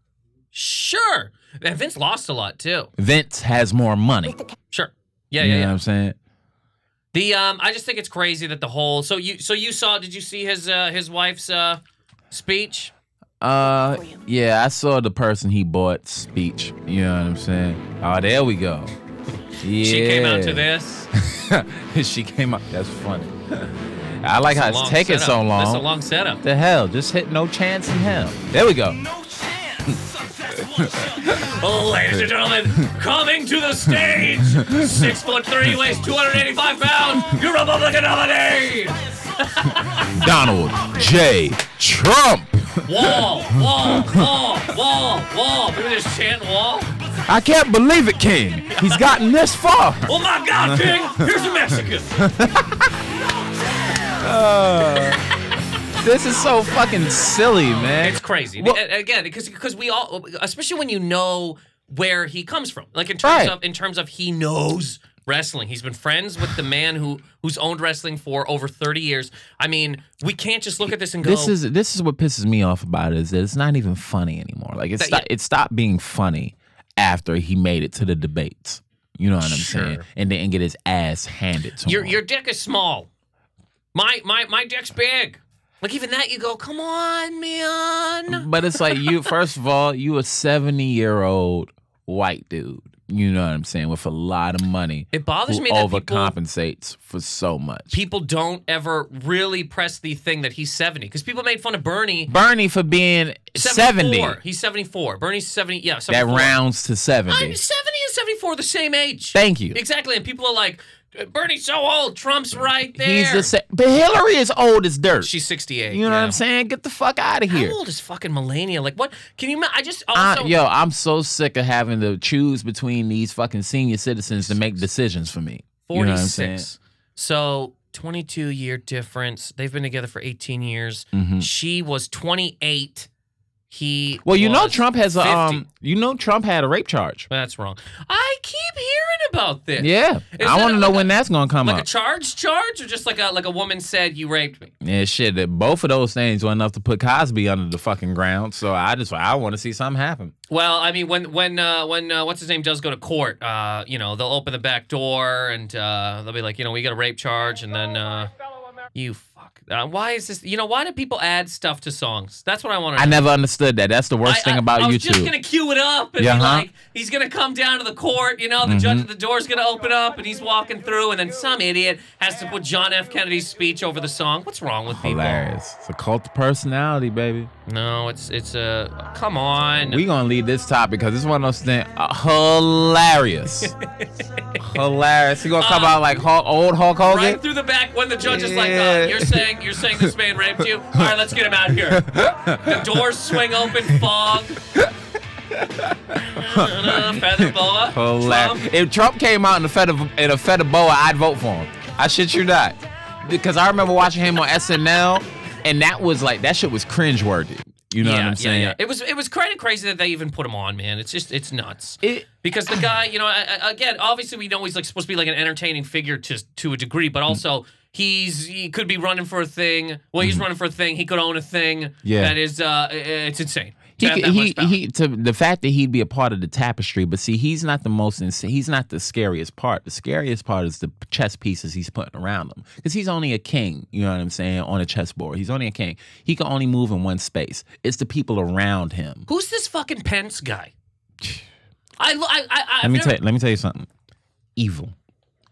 Sure. And Vince lost a lot, too. Vince has more money. Sure. Yeah, you yeah, yeah. You know what I'm saying? The, um, I just think it's crazy that the whole, so you so you saw, did you see his, uh, his wife's uh, speech? Uh, yeah, I saw the person he bought speech. You know what I'm saying? Oh, there we go. Yeah. She came out to this. She came out. That's funny. I like that's how it's taking so long. That's a long setup. The hell, just hit no chance in hell. There we go. No chance. Oh, ladies and gentlemen, coming to the stage, six foot three, weighs two hundred eighty-five pounds. Your Republican nominee, Donald J. Trump. Wall, wall, wall, wall, wall. Maybe just chant wall. I can't believe it, King. He's gotten this far. Oh my God, King! Here's a Mexican. uh. This is so fucking silly, man. It's crazy. Well, Again, because because we all, especially when you know where he comes from, like in terms right. of in terms of he knows. wrestling. He's been friends with the man who who's owned wrestling for over thirty years. I mean, we can't just look at this and go. This is this is what pisses me off about it, is that it's not even funny anymore. Like it's that, not, yeah. it stopped being funny after he made it to the debates. You know what I'm sure. saying? And didn't get his ass handed to your, him. Your dick is small. My my my dick's big. Like, even that, you go, come on, man. But it's like, you. first of all, you a seventy-year-old white dude. You know what I'm saying? With a lot of money. It bothers who me that overcompensates people, for so much. People don't ever really press the thing that he's seventy. Because people made fun of Bernie. Bernie for being seventy. He's seventy-four. Bernie's seventy. Yeah, seventy-four. That rounds to seventy. I'm seventy and seventy-four, the same age. Thank you. Exactly. And people are like... Bernie's so old. Trump's right there. He's the same. But Hillary is old as dirt. She's sixty-eight. You know yeah. what I'm saying? Get the fuck out of here. How old is fucking Melania? Like, what? Can you? I just. Also, I, yo, I'm so sick of having to choose between these fucking senior citizens to make decisions for me. forty-six. You know what I'm saying? So, twenty-two year difference. They've been together for eighteen years. Mm-hmm. She was twenty-eight. He well, you know Trump has a, um, you know Trump had a rape charge. That's wrong. I keep hearing about this. Yeah, Is I want to know like when a, that's gonna come like up. Like a charge, charge, or just like a like a woman said you raped me. Yeah, shit. That both of those things were enough to put Cosby under the fucking ground. So I just I want to see something happen. Well, I mean, when when uh, when uh, what's his name does go to court, uh, you know, they'll open the back door and uh, they'll be like, you know, we got a rape charge, and then uh, you. Uh, why is this? You know, why do people add stuff to songs? That's what I want to know. I never understood that. That's the worst I, thing about YouTube. I, I was YouTube. just going to cue it up and uh-huh. be like, he's going to come down to the court, you know, the mm-hmm. judge at the door is going to open up and he's walking through and then some idiot has to put John F. Kennedy's speech over the song. What's wrong with people? Hilarious. It's a cult of personality, baby. No, it's it's a... Come on. We're going to leave this topic because it's one of those things... Uh, hilarious. Hilarious. You're going to come um, out like Hulk, old Hulk Hogan? Right through the back when the judge yeah. is like, uh, you're saying You're saying this man raped you? All right, let's get him out of here. The doors swing open, fog. Feather boa. Trump. If Trump came out in a feather in a feather boa, I'd vote for him. I shit you not, because I remember watching him on S N L, and that was like that shit was cringeworthy. You know yeah, what I'm saying? Yeah, yeah. It was it was kind of crazy that they even put him on, man. It's just it's nuts. It, because the guy, you know, I, I, again, obviously we know he's like supposed to be like an entertaining figure to to a degree, but also. He's he could be running for a thing. Well, he's running for a thing. He could own a thing. Yeah, that is uh, it's insane. He he, he to the fact that he'd be a part of the tapestry. But see, he's not the most insane. He's not the scariest part. The scariest part is the chess pieces he's putting around him because he's only a king. You know what I'm saying? On a chessboard, he's only a king. He can only move in one space. It's the people around him. Who's this fucking Pence guy? I I I. Let me tell you, let me tell you something. Evil.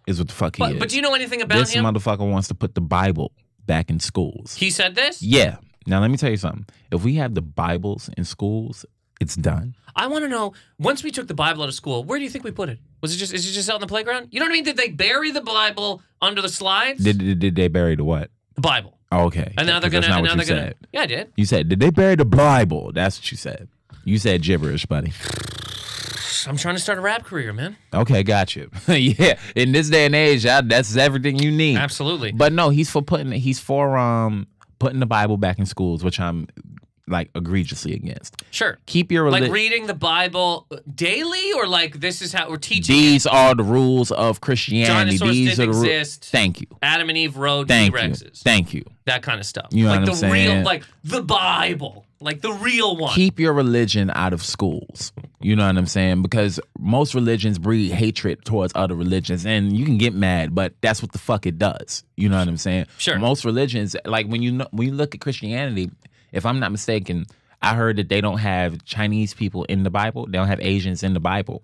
Is what the fuck he but, is. But do you know anything about this him? This motherfucker wants to put the Bible back in schools. He said this? Yeah. Now, let me tell you something. If we have the Bibles in schools, it's done. I want to know, once we took the Bible out of school, where do you think we put it? Was it just, is it just out in the playground? You know what I mean? Did they bury the Bible under the slides? Did, did, did they bury the what? The Bible. Oh, okay. And now they're going to. That's not what you said. Yeah, I did. You said, did they bury the Bible? That's what you said. You said gibberish, buddy. I'm trying to start a rap career, man. Okay, got you. Yeah, in this day and age, I, that's everything you need. Absolutely. But no, he's for putting he's for um putting the Bible back in schools, which I'm like egregiously against. Sure. Keep your relig- like reading the Bible daily, or like this is how we're teaching. These it? are the rules of Christianity. Dinosaurs These didn't are the ru- exist. Thank you. Adam and Eve rode T-Rexes. Thank you. That kind of stuff. You know like what I'm the saying? Real, like the Bible. Like the real one. Keep your religion out of schools. You know what I'm saying? Because most religions breed hatred towards other religions. And you can get mad, but that's what the fuck it does. You know what I'm saying? Sure. Most religions, like when you know, when you look at Christianity, if I'm not mistaken, I heard that they don't have Chinese people in the Bible. They don't have Asians in the Bible.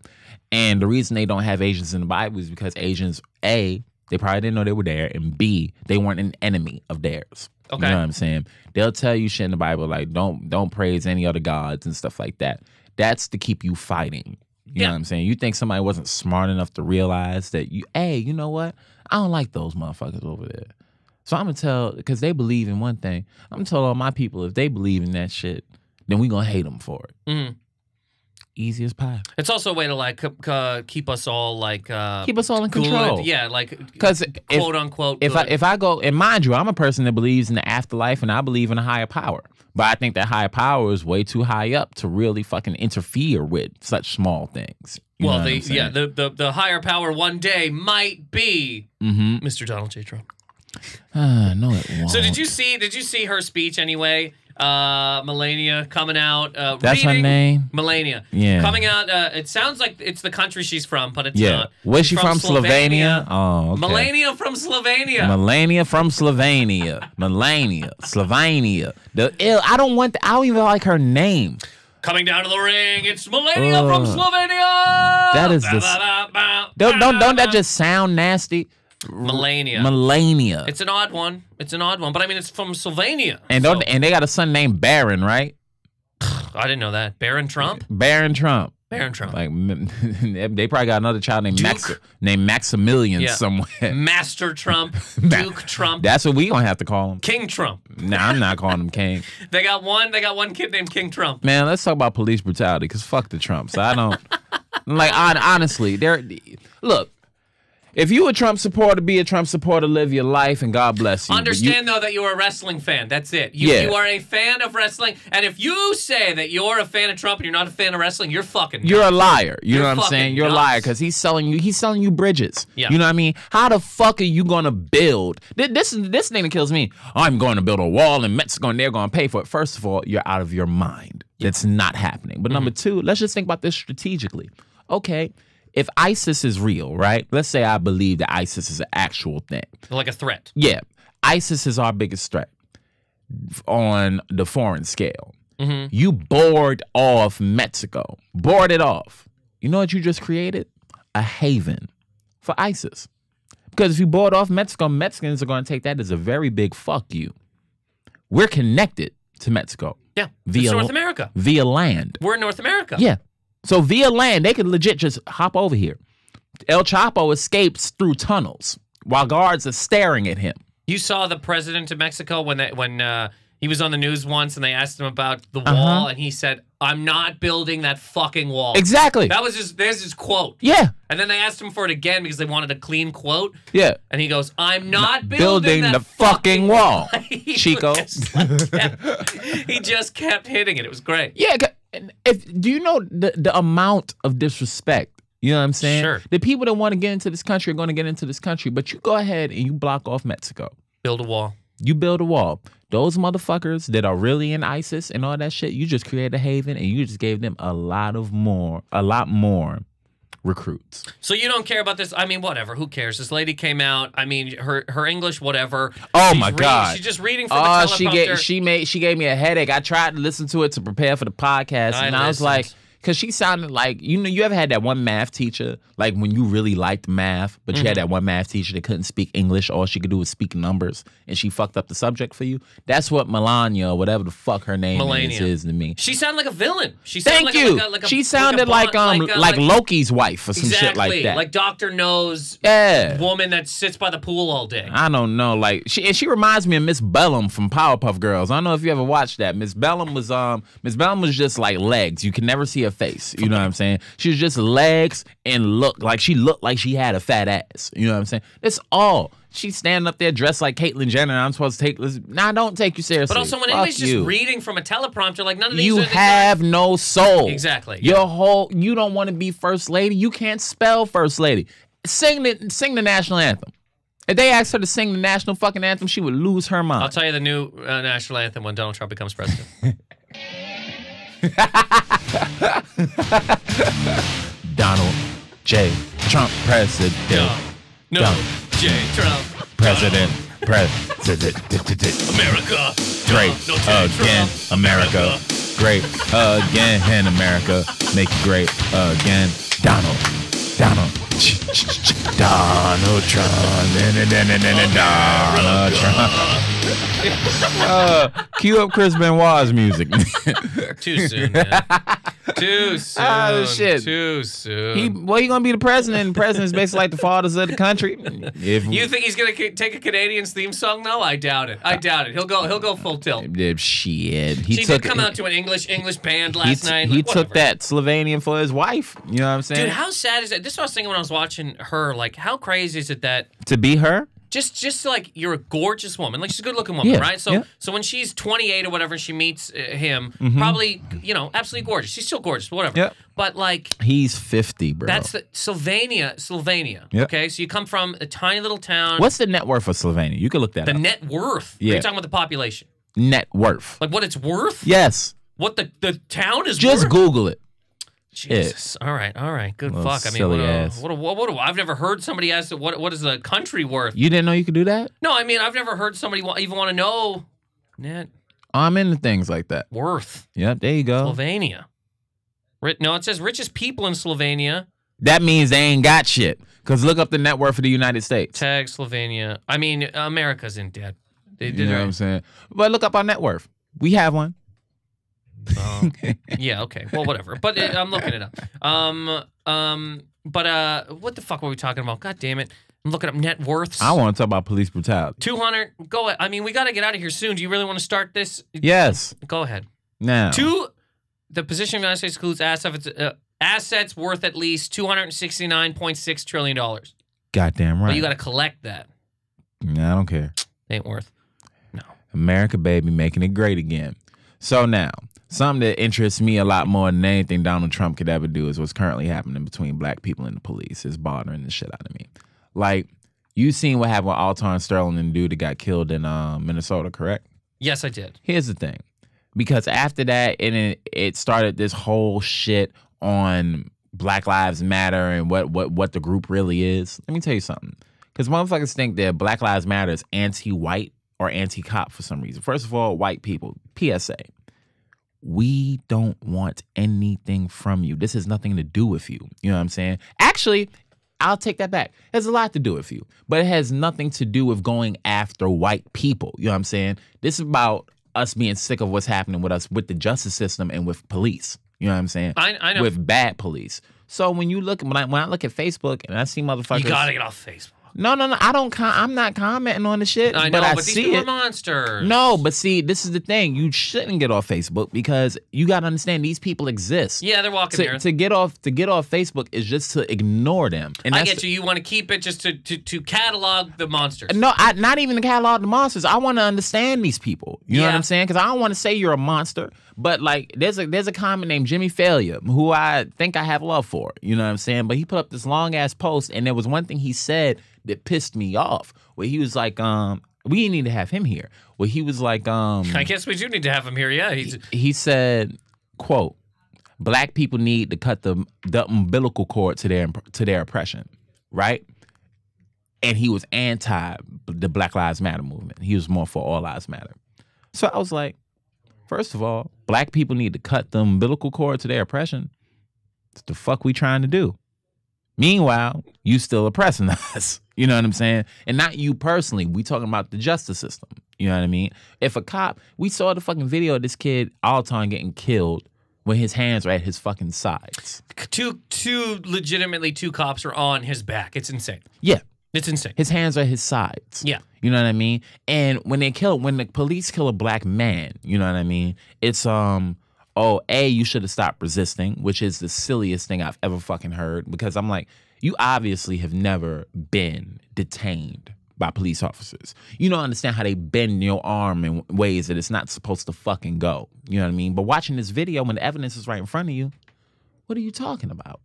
And the reason they don't have Asians in the Bible is because Asians, A, they probably didn't know they were there, and B, they weren't an enemy of theirs. Okay. You know what I'm saying? They'll tell you shit in the Bible like don't don't praise any other gods and stuff like that. That's to keep you fighting. You yeah. know what I'm saying? You think somebody wasn't smart enough to realize that you hey, you know what? I don't like those motherfuckers over there. So I'm gonna tell because they believe in one thing. I'm gonna tell all my people if they believe in that shit, then we gonna hate them for it. Mm-hmm. Easy as pie. It's also a way to like uh, keep us all like uh, keep us all in good. control. Yeah, like because quote unquote. If good. I if I go and mind you, I'm a person that believes in the afterlife and I believe in a higher power, but I think that higher power is way too high up to really fucking interfere with such small things. You You well, they, yeah, the, the the higher power one day might be mm-hmm. Mister Donald J. Trump. Uh, no, it won't. So did you see? Did you see her speech anyway? Uh, Melania coming out. Uh, That's reading. Her name. Melania. Yeah. Coming out. Uh, it sounds like it's the country she's from, but it's yeah. not. Where's she from? from Slovenia. Slovenia. Oh, okay. Melania from Slovenia. Melania from Slovenia. Melania, Slovenia. The ill. I don't want. The, I don't even like her name. Coming down to the ring, it's Melania uh, from Slovenia. That is the. Don't don't don't that just sound nasty? Melania. Melania. It's an odd one. It's an odd one, but I mean, it's from Slovenia. And so. don't, and they got a son named Barron, right? I didn't know that. Barron Trump. Barron Trump. Barron Trump. Like they probably got another child named Max, named Maximilian yeah. somewhere. Master Trump. Duke Trump. That's what we gonna have to call him. King Trump. Nah, I'm not calling him King. They got one. They got one kid named King Trump. Man, let's talk about police brutality because fuck the Trumps. I don't like. On, honestly, they're look. If you a Trump supporter, be a Trump supporter, live your life, and God bless you. Understand, you, though, that you're a wrestling fan. That's it. You, yeah. you are a fan of wrestling. And if you say that you're a fan of Trump and you're not a fan of wrestling, you're fucking nuts. You're a liar. You you're know what I'm saying? You're nuts. a liar because he's selling you He's selling you bridges. Yeah. You know what I mean? How the fuck are you going to build? This, this thing that kills me. I'm going to build a wall in Mexico and they're going to pay for it. First of all, you're out of your mind. Yeah. It's not happening. But mm-hmm. number two, let's just think about this strategically. Okay. If ISIS is real, right? Let's say I believe that ISIS is an actual thing. Like a threat. Yeah. ISIS is our biggest threat on the foreign scale. Mm-hmm. You board off Mexico. Board it off. You know what you just created? A haven for ISIS. Because if you board off Mexico, Mexicans are going to take that as a very big fuck you. We're connected to Mexico. Yeah. Via North America. Via land. We're in North America. Yeah. So via land, they could legit just hop over here. El Chapo escapes through tunnels while guards are staring at him. You saw the president of Mexico when they, when uh, he was on the news once and they asked him about the uh-huh. wall and he said, I'm not building that fucking wall. Exactly. That was just, there's his quote. Yeah. And then they asked him for it again because they wanted a clean quote. Yeah. And he goes, I'm not, not building, building that the fucking, fucking wall. Chico. Just like kept, he just kept hitting it. It was great. Yeah, If do you know the, the amount of disrespect? You know what I'm saying? Sure. The people that want to get into this country are going to get into this country, but you go ahead and you block off Mexico. Build a wall. You build a wall. Those motherfuckers that are really in ISIS and all that shit, you just create a haven and you just gave them a lot of more, a lot more recruits. So you don't care about this? I mean, whatever. Who cares? This lady came out. I mean, her her English, whatever. Oh she's my reading, God! She's just reading from oh, the teleprompter. Oh, she gave she made she gave me a headache. I tried to listen to it to prepare for the podcast, I and listened. I was like, because she sounded like you know you ever had that one math teacher like when you really liked math, but mm-hmm. you had that one math teacher that couldn't speak English. All she could do was speak numbers, and she fucked up the subject for you. That's what Melania, or whatever the fuck her name is, is to me. She sounded like a villain. She sounded Thank like you. A, like a, like a, she sounded like, a bond, like um like, like, like Loki's wife or some exactly, shit like that. Like Doctor No's yeah. woman that sits by the pool all day. I don't know. Like she and she reminds me of Miss Bellum from Powerpuff Girls. I don't know if you ever watched that. Miss Bellum was um Miss Bellum was just like legs. You can never see her face, you know what I'm saying? She was just legs and look like she looked like she had a fat ass, you know what I'm saying? That's all. She's standing up there dressed like Caitlyn Jenner. I'm supposed to take this. Nah, don't take you seriously. But also, when anybody's just reading from a teleprompter, like none of these. You are have things. No soul. Exactly. Your whole. You don't want to be first lady. You can't spell first lady. Sing the sing the national anthem. If they asked her to sing the national fucking anthem, she would lose her mind. I'll tell you the new uh, national anthem when Donald Trump becomes president. Donald J. Trump president. No, no Donald J. Trump president. President. America. Great no, no again, Trump. America. Great again, America. Make it great again, Donald. Donald. Donald Trump. Donald Trump. uh, cue up Chris Benoit's music. Too soon, man. Too soon. Oh, shit. Too soon. He, well, he's going to be the president, and the president's basically like the fathers of the country. If you think he's going to take a Canadian's theme song, though? I doubt it. I doubt it. He'll go He'll go full tilt. Shit. He she took, did come out to an English English band last he t- night. Like, he whatever. took that Slovenian for his wife. You know what I'm saying? Dude, how sad is that? This was I was thinking when I was watching her. Like, how crazy is it that... To be her? Just, just like, you're a gorgeous woman. Like, she's a good-looking woman, yeah, right? So yeah. so when she's twenty-eight or whatever, she meets uh, him, mm-hmm. probably, you know, absolutely gorgeous. She's still gorgeous, whatever. Yeah. But, like... He's fifty, bro. That's the... Slovenia. Slovenia. Yeah. Okay? So you come from a tiny little town... What's the net worth of Slovenia? You can look that the up. The net worth? Yeah. You're talking about the population. Net worth. Like, what it's worth? Yes. What the, the town is Just worth? Just Google it. Jesus. It. All right. All right. Good fuck. I mean, what a, what, a, what, a, what a, I've never heard somebody ask, what what is the country worth? You didn't know you could do that? No, I mean, I've never heard somebody wa- even want to know. Net. I'm into things like that. Worth. Yeah, there you go. Slovenia. No, it says richest people in Slovenia. That means they ain't got shit. Because look up the net worth of the United States. Tag Slovenia. I mean, America's in debt. They, you know right. what I'm saying? But look up our net worth. We have one. um, yeah, okay. Well, whatever. But it, I'm looking it up. Um, um, but uh, what the fuck were we talking about? God damn it. I'm looking up net worths. I want to talk about police brutality. two hundred. Go ahead. I mean, we got to get out of here soon. Do you really want to start this? Yes. Go ahead. Now. Two, the position of the United States includes assets, uh, assets worth at least two hundred sixty-nine point six trillion dollars. Goddamn right. But you got to collect that. Nah, I don't care. Ain't worth. No. America, baby, making it great again. So now. Something that interests me a lot more than anything Donald Trump could ever do is what's currently happening between black people and the police. It's bothering the shit out of me. Like, you seen what happened with Alton Sterling and the dude that got killed in uh, Minnesota, correct? Yes, I did. Here's the thing. Because after that, it, it started this whole shit on Black Lives Matter and what, what, what the group really is. Let me tell you something. Because motherfuckers think that Black Lives Matter is anti-white or anti-cop for some reason. First of all, white people. P S A. We don't want anything from you. This has nothing to do with you. You know what I'm saying? Actually, I'll take that back. It has a lot to do with you. But it has nothing to do with going after white people. You know what I'm saying? This is about us being sick of what's happening with us, with the justice system and with police. You know what I'm saying? I, I know. With bad police. So when you look, when I, when I look at Facebook and I see motherfuckers. You gotta get off Facebook. No, no, no. I don't. Com- I'm not commenting on the shit. I know, but, I but these see people it. are monsters. No, but see, this is the thing. You shouldn't get off Facebook because you gotta understand these people exist. Yeah, they're walking to, there. To get off, to get off Facebook is just to ignore them. And I get you. You want to keep it just to, to, to catalog the monsters. No, I, not even to catalog the monsters. I want to understand these people. You yeah. know what I'm saying? Because I don't want to say you're a monster, but like there's a there's a comment named Jimmy Failure who I think I have love for. You know what I'm saying? But he put up this long ass post, and there was one thing he said that pissed me off, where he was like, um, we need to have him here. Where he was like, um... I guess we do need to have him here, yeah. He's... He, he said, quote, black people need to cut the, the umbilical cord to their to their oppression, right? And he was anti the Black Lives Matter movement. He was more for All Lives Matter. So I was like, first of all, black people need to cut the umbilical cord to their oppression. What the fuck we trying to do? Meanwhile, you still oppressing us. You know what I'm saying? And not you personally. We talking about the justice system. You know what I mean? If a cop, we saw the fucking video of this kid, Alton, getting killed when his hands were at his fucking sides. Two, two, legitimately two cops are on his back. It's insane. Yeah. It's insane. His hands are at his sides. Yeah. You know what I mean? And when they kill, when the police kill a black man, you know what I mean? It's, um... oh, A, you should have stopped resisting, which is the silliest thing I've ever fucking heard, because I'm like, you obviously have never been detained by police officers. You don't understand how they bend your arm in ways that it's not supposed to fucking go. You know what I mean? But watching this video when the evidence is right in front of you, what are you talking about?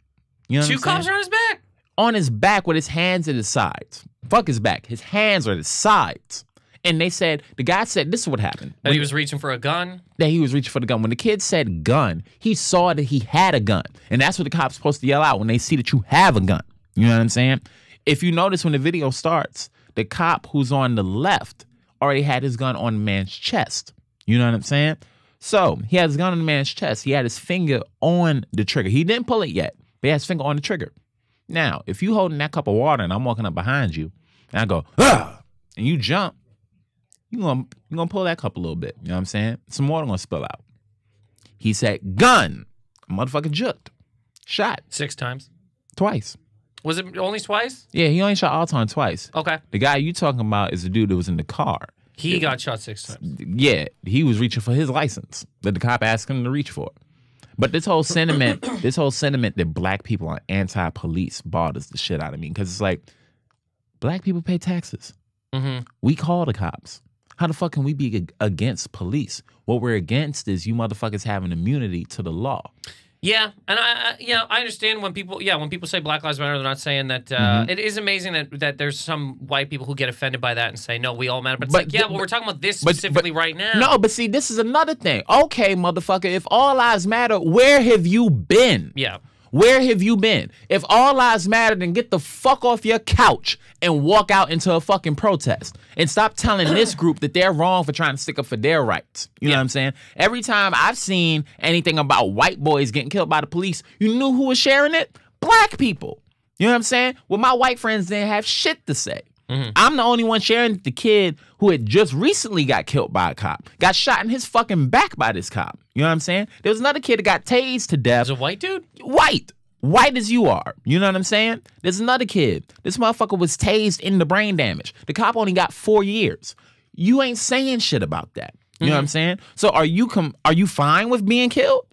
You know what I'm saying? Two cops are on his back. On his back with his hands at his sides. Fuck his back. His hands are at his sides. And they said, the guy said, this is what happened. That when, he was reaching for a gun? That he was reaching for the gun. When the kid said gun, he saw that he had a gun. And that's what the cops are supposed to yell out when they see that you have a gun. You know what I'm saying? If you notice when the video starts, the cop who's on the left already had his gun on the man's chest. You know what I'm saying? So he had his gun on the man's chest. He had his finger on the trigger. He didn't pull it yet, but he had his finger on the trigger. Now, if you holding that cup of water and I'm walking up behind you, and I go, ah, and you jump, You're gonna, you gonna pull that cup a little bit. You know what I'm saying? Some water gonna spill out. He said, gun. Motherfucker juked. Shot. Six times? Twice. Was it only twice? Yeah, he only shot Alton twice. Okay. The guy you talking about is the dude that was in the car. He it, got shot six times. Yeah, he was reaching for his license that the cop asked him to reach for. But this whole sentiment, this whole sentiment that black people are anti-police bothers the shit out of me. Because it's like, black people pay taxes. Mm-hmm. We call the cops. How the fuck can we be against police? What we're against is you motherfuckers having immunity to the law. Yeah, and I yeah I understand when people yeah when people say Black Lives Matter, they're not saying that. Uh, mm-hmm. It is amazing that, that there's some white people who get offended by that and say no, we all matter. But it's but, like yeah, but, well, we're talking about this but, specifically but, right now. No, but see, this is another thing. Okay, motherfucker, if all lives matter, where have you been? Yeah. Where have you been? If all lives matter, then get the fuck off your couch and walk out into a fucking protest. And stop telling this group that they're wrong for trying to stick up for their rights. You yeah. know what I'm saying? Every time I've seen anything about white boys getting killed by the police, you knew who was sharing it? Black people. You know what I'm saying? Well, my white friends didn't have shit to say. Mm-hmm. I'm the only one sharing the kid who had just recently got killed by a cop. Got shot in his fucking back by this cop. You know what I'm saying? There was another kid that got tased to death. There's a white dude? White. White as you are. You know what I'm saying? There's another kid. This motherfucker was tased in the brain damage. The cop only got four years. You ain't saying shit about that. You mm-hmm. know what I'm saying? So are you com- are you fine with being killed?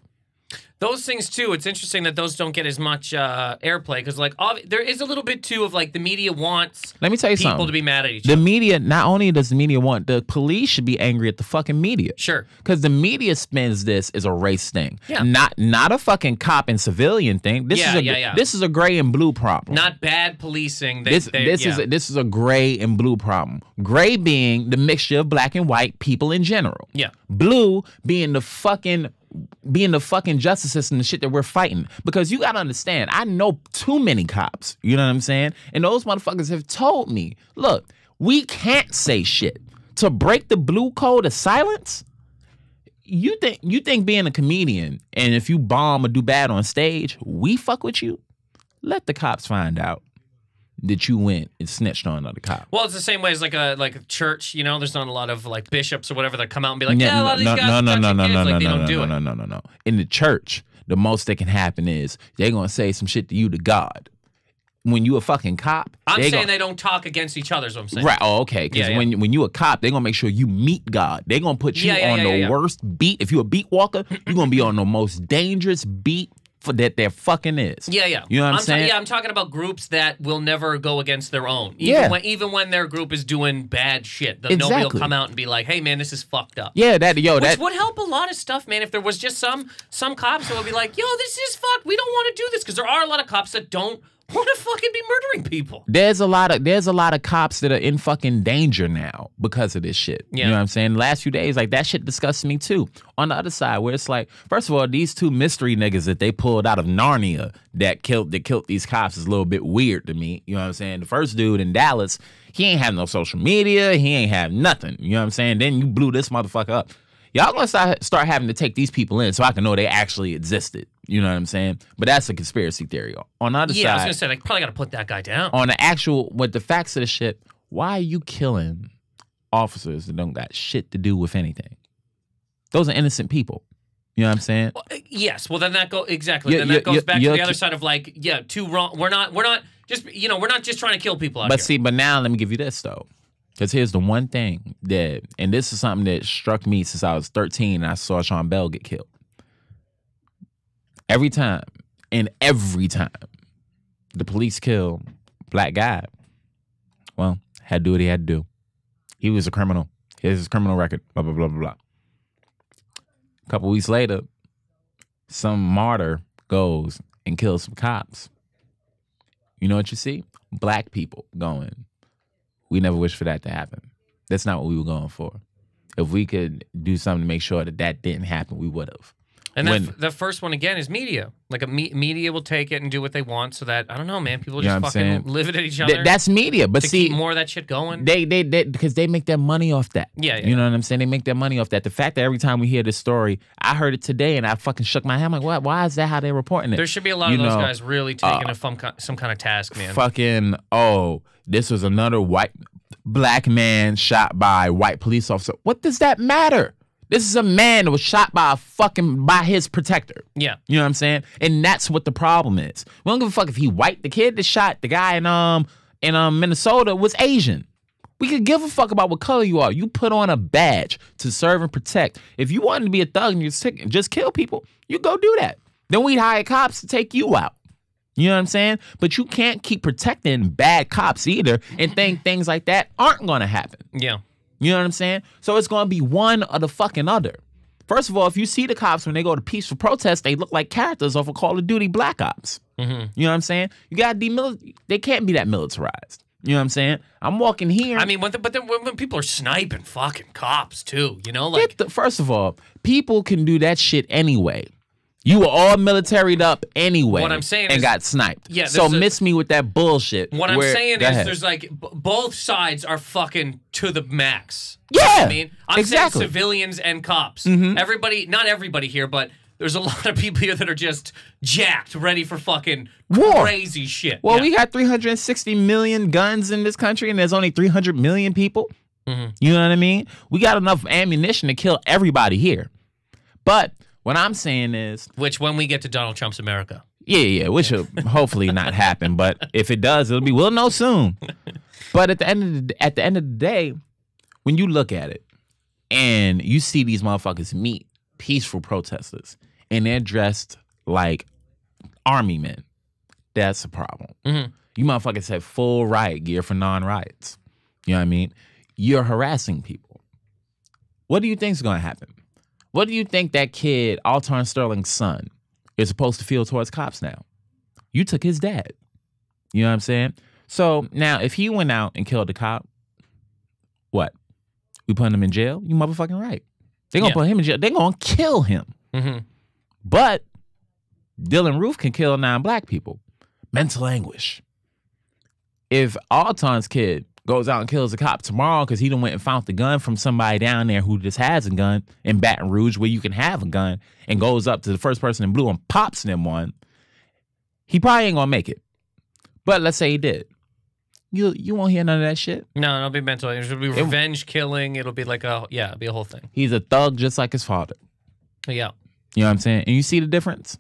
Those things, too, it's interesting that those don't get as much uh, airplay because, like, obvi- there is a little bit, too, of, like, the media wants Let me tell you people something. to be mad at each the other. The media, not only does the media want, the police should be angry at the fucking media. Sure. Because the media spins this as a race thing. Yeah. Not not a fucking cop and civilian thing. This yeah, is a, yeah, yeah. This is a gray and blue problem. Not bad policing. They, this they, this, yeah. is a, this is a gray and blue problem. Gray being the mixture of black and white people in general. Yeah. Blue being the fucking... being the fucking justice system, the shit that we're fighting. Because you gotta understand, I know too many cops. You know what I'm saying? And those motherfuckers have told me, look, we can't say shit. To break the blue code of silence? You think you think being a comedian and if you bomb or do bad on stage, we fuck with you? Let the cops find out that you went and snitched on another cop. Well, it's the same way as like a like a church, you know, there's not a lot of like bishops or whatever that come out and be like, yeah, a lot of these guys are touching kids, like they don't do it. No, no, no, no, no. In the church, the most that can happen is they're going to say some shit to you to God. When you a fucking cop, I'm saying gonna, they don't talk against each other is what I'm saying. Right, oh, okay. Because yeah, yeah. when, when you a cop, they're going to make sure you meet God. They're going to put you yeah, yeah, on yeah, yeah, the yeah. worst beat. If you a beat walker, you're going to be on the most dangerous beat that there fucking is. Yeah, yeah. You know what I'm, I'm saying? Ta- yeah, I'm talking about groups that will never go against their own. Even yeah. When, even when their group is doing bad shit, the, exactly. nobody will come out and be like, hey, man, this is fucked up. Yeah, that, yo, Which that. Which would help a lot of stuff, man, if there was just some some cops that would be like, yo, this is fucked. We don't want to do this. Because there are a lot of cops that don't want to fucking be murdering people. There's a lot of there's a lot of cops that are in fucking danger now because of this shit. Yeah. You know what I'm saying? The last few days, like, that shit disgusts me, too. On the other side, where it's like, first of all, these two mystery niggas that they pulled out of Narnia that killed that killed these cops is a little bit weird to me. You know what I'm saying? The first dude in Dallas, he ain't have no social media. He ain't have nothing. You know what I'm saying? Then you blew this motherfucker up. Y'all gonna start, start having to take these people in so I can know they actually existed. You know what I'm saying? But that's a conspiracy theory. On the other yeah, side... Yeah, I was gonna say, they probably gotta put that guy down. On the actual... With the facts of the shit, why are you killing officers that don't got shit to do with anything? Those are innocent people. You know what I'm saying? Well, yes. Well, then that go exactly. Yeah, then yeah, that goes yeah, back yeah, to the yeah, other side of like, yeah, too wrong. We're not... We're not... Just, you know, we're not just trying to kill people out but here. But see, but now let me give you this, though. Because here's the one thing that, and this is something that struck me since I was thirteen and I saw Sean Bell get killed. Every time, and every time, the police kill black guy, well, had to do what he had to do. He was a criminal. Here's his criminal record, blah, blah, blah, blah, blah. A couple weeks later, some martyr goes and kills some cops. You know what you see? Black people going, we never wish for that to happen. That's not what we were going for. If we could do something to make sure that that didn't happen, we would have. And when, that, that first one, again, is media. Like, a me- media will take it and do what they want so that, I don't know, man, people just fucking live it at each other. Th- that's media, but to see... keep more of that shit going. They, they, they, because they make their money off that. Yeah, yeah. You know what I'm saying? They make their money off that. The fact that every time we hear this story, I heard it today and I fucking shook my head. I'm like, why, why is that how they're reporting it? There should be a lot you of those know, guys really taking uh, a fun, some kind of task, man. Fucking, oh, this was another white, black man shot by white police officer. What does that matter? This is a man that was shot by a fucking, by his protector. Yeah. You know what I'm saying? And that's what the problem is. We don't give a fuck if he white. The kid that shot the guy in um in um Minnesota was Asian. We could give a fuck about what color you are. You put on a badge to serve and protect. If you wanted to be a thug and you just kill people, you go do that. Then we'd hire cops to take you out. You know what I'm saying? But you can't keep protecting bad cops either and think things like that aren't going to happen. Yeah. You know what I'm saying? So it's going to be one or the fucking other. First of all, if you see the cops when they go to peaceful protests, they look like characters off of Call of Duty Black Ops. Mm-hmm. You know what I'm saying? You got to demilitarize. They can't be that militarized. You know what I'm saying? I'm walking here. I mean, when the, but then when people are sniping fucking cops too, you know? Like, the, first of all, people can do that shit anyway. You were all militaried up anyway what I'm saying and is, got sniped. Yeah, so a, miss me with that bullshit. What I'm where, saying is ahead. There's like b- both sides are fucking to the max. Yeah. You know what I mean? I'm exactly. saying civilians and cops. Mm-hmm. Everybody, not everybody here, but there's a lot of people here that are just jacked, ready for fucking war. Crazy shit. Well, yeah. We got three hundred sixty million guns in this country and there's only three hundred million people. Mm-hmm. You know what I mean? We got enough ammunition to kill everybody here. But... what I'm saying is... which, when we get to Donald Trump's America. Yeah, yeah, which will hopefully not happen. But if it does, it'll be, we'll know soon. But at the end of the, at the end of the day, when you look at it and you see these motherfuckers meet peaceful protesters and they're dressed like army men, that's a problem. Mm-hmm. You motherfuckers have full riot gear for non-riots. You know what I mean? You're harassing people. What do you think is going to happen? What do you think that kid, Alton Sterling's son, is supposed to feel towards cops now? You took his dad. You know what I'm saying? So now, if he went out and killed a cop, what? We putting him in jail? You motherfucking right. They're going to yeah. put him in jail. They're going to kill him. Mm-hmm. But Dylan Roof can kill nine black people. Mental anguish. If Alton's kid goes out and kills a cop tomorrow because he done went and found the gun from somebody down there who just has a gun in Baton Rouge where you can have a gun, and goes up to the first person in blue and pops them one, he probably ain't gonna make it. But let's say he did. You you won't hear none of that shit. No, it'll be mental. It'll be revenge it, killing. It'll be like a, yeah, it'll be a whole thing. He's a thug just like his father. Yeah. You know what I'm saying? And you see the difference?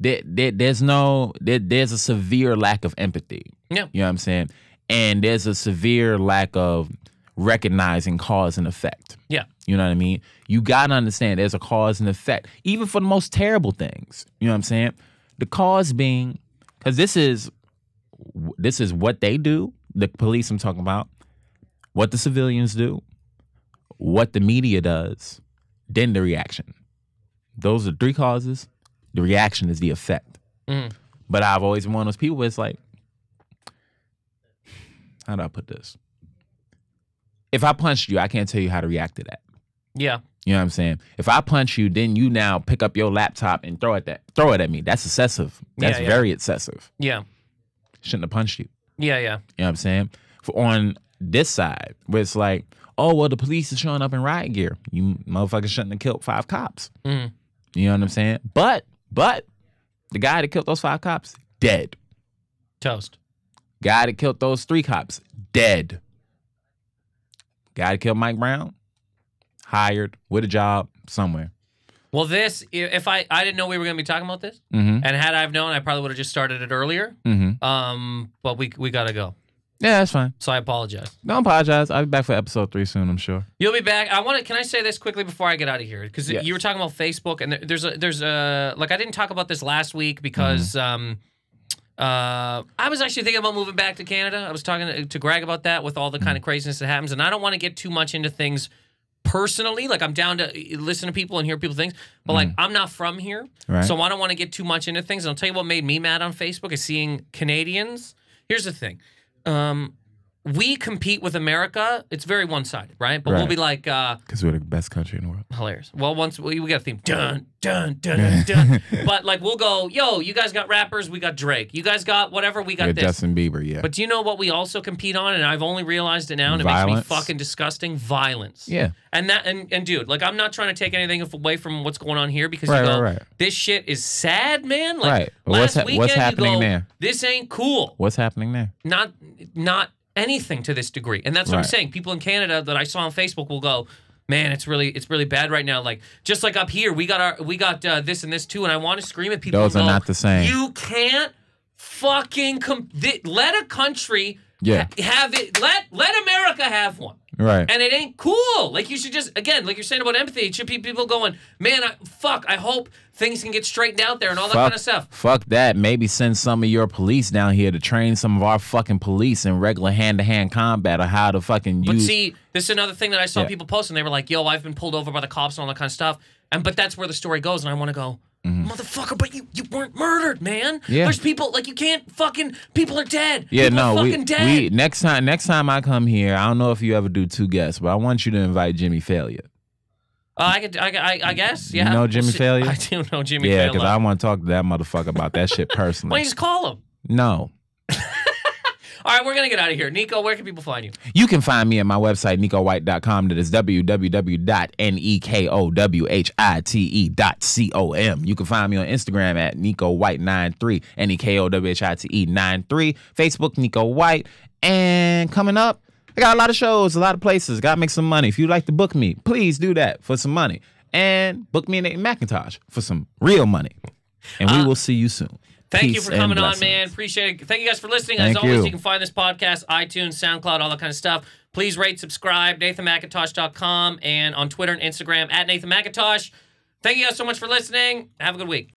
There, there, there's no, there, there's a severe lack of empathy. Yeah. You know what I'm saying? And there's a severe lack of recognizing cause and effect. Yeah. You know what I mean? You got to understand there's a cause and effect, even for the most terrible things. You know what I'm saying? The cause being, because this is, this is what they do, the police I'm talking about, what the civilians do, what the media does, then the reaction. Those are three causes. The reaction is the effect. Mm. But I've always been one of those people where it's like, how do I put this? If I punched you, I can't tell you how to react to that. Yeah. You know what I'm saying? If I punch you, then you now pick up your laptop and throw it at throw it at me. That's excessive. That's yeah, yeah. very excessive. Yeah. Shouldn't have punched you. Yeah, yeah. You know what I'm saying? For on this side, where it's like, oh, well, the police is showing up in riot gear. You motherfuckers shouldn't have killed five cops. Mm. You know what I'm saying? But, but, the guy that killed those five cops, dead. Toast. Guy that killed those three cops, dead. Guy that killed Mike Brown, hired, with a job, somewhere. Well, this, if I, I didn't know we were going to be talking about this. Mm-hmm. And had I known, I probably would have just started it earlier. Mm-hmm. Um, but we we got to go. Yeah, that's fine. So I apologize. Don't apologize. I'll be back for episode three soon, I'm sure. You'll be back. I want to, can I say this quickly before I get out of here? Because yes. you were talking about Facebook, and there's a, there's a, like, I didn't talk about this last week because, mm-hmm. um, Uh, I was actually thinking about moving back to Canada. I was talking to, to Greg about that with all the kind of craziness that happens, and I don't want to get too much into things personally. Like, I'm down to listen to people and hear people's things, but mm. like, I'm not from here, right. So I don't want to get too much into things. And I'll tell you what made me mad on Facebook is seeing Canadians. Here's the thing. Um, we compete with America. It's very one-sided, right? But right. we'll be like... because uh, we're the best country in the world. Hilarious. Well, once we, we got a theme. Dun, dun, dun, dun, dun. But, like, we'll go, yo, you guys got rappers, we got Drake. You guys got whatever, we got yeah, this. Justin Bieber, yeah. But do you know what we also compete on? And I've only realized it now, and violence. It makes me fucking disgusting. Violence. Yeah. And, that, and, and dude, like, I'm not trying to take anything away from what's going on here, because right, you go, right, right. this shit is sad, man. Like, right. Well, last what's ha- weekend, what's happening you go, there? This ain't cool. What's happening there? Not... not anything to this degree. And that's what right. I'm saying. People in Canada that I saw on Facebook will go, man, it's really it's really bad right now. Like, just like up here, we got our we got uh, this and this too, and I want to scream at people. Those go, are not the same. You can't fucking com- th- let a country yeah. ha- have it. Let let America have one. Right. And it ain't cool. Like, you should just, again, like you're saying about empathy, it should be people going, man, I, fuck, I hope things can get straightened out there and all that fuck, kind of stuff. Fuck that. Maybe send some of your police down here to train some of our fucking police in regular hand-to-hand combat or how to fucking but use... But see, this is another thing that I saw yeah. people post, and they were like, yo, I've been pulled over by the cops and all that kind of stuff. And But that's where the story goes, and I want to go... Mm-hmm. Motherfucker, but you, you weren't murdered, man. Yeah. There's people, like, you can't fucking, people are dead. Yeah, people no, are fucking we, dead. We, next time next time I come here, I don't know if you ever do two guests, but I want you to invite Jimmy Failure. Uh, I, could, I, I I guess, yeah. You know Jimmy Failure? I do know Jimmy yeah, Failure. Yeah, because I want to talk to that motherfucker about that shit personally. Why don't you just call him? No. All right, we're going to get out of here. Neko, where can people find you? You can find me at my website, neko white dot com. That is w w w dot nekowhite dot com. You can find me on Instagram at neko white nine three, N E K O W H I T E nine three. Facebook, Neko White. And coming up, I got a lot of shows, a lot of places. Got to make some money. If you'd like to book me, please do that for some money. And book me and Nathan McIntosh for some real money. And we uh- will see you soon. Thank Peace you for coming on, man. Appreciate it. Thank you guys for listening. Thank As always, you. you can find this podcast, iTunes, SoundCloud, all that kind of stuff. Please rate, subscribe, nathan mcintosh dot com, and on Twitter and Instagram, at Nathan McIntosh. Thank you guys so much for listening. Have a good week.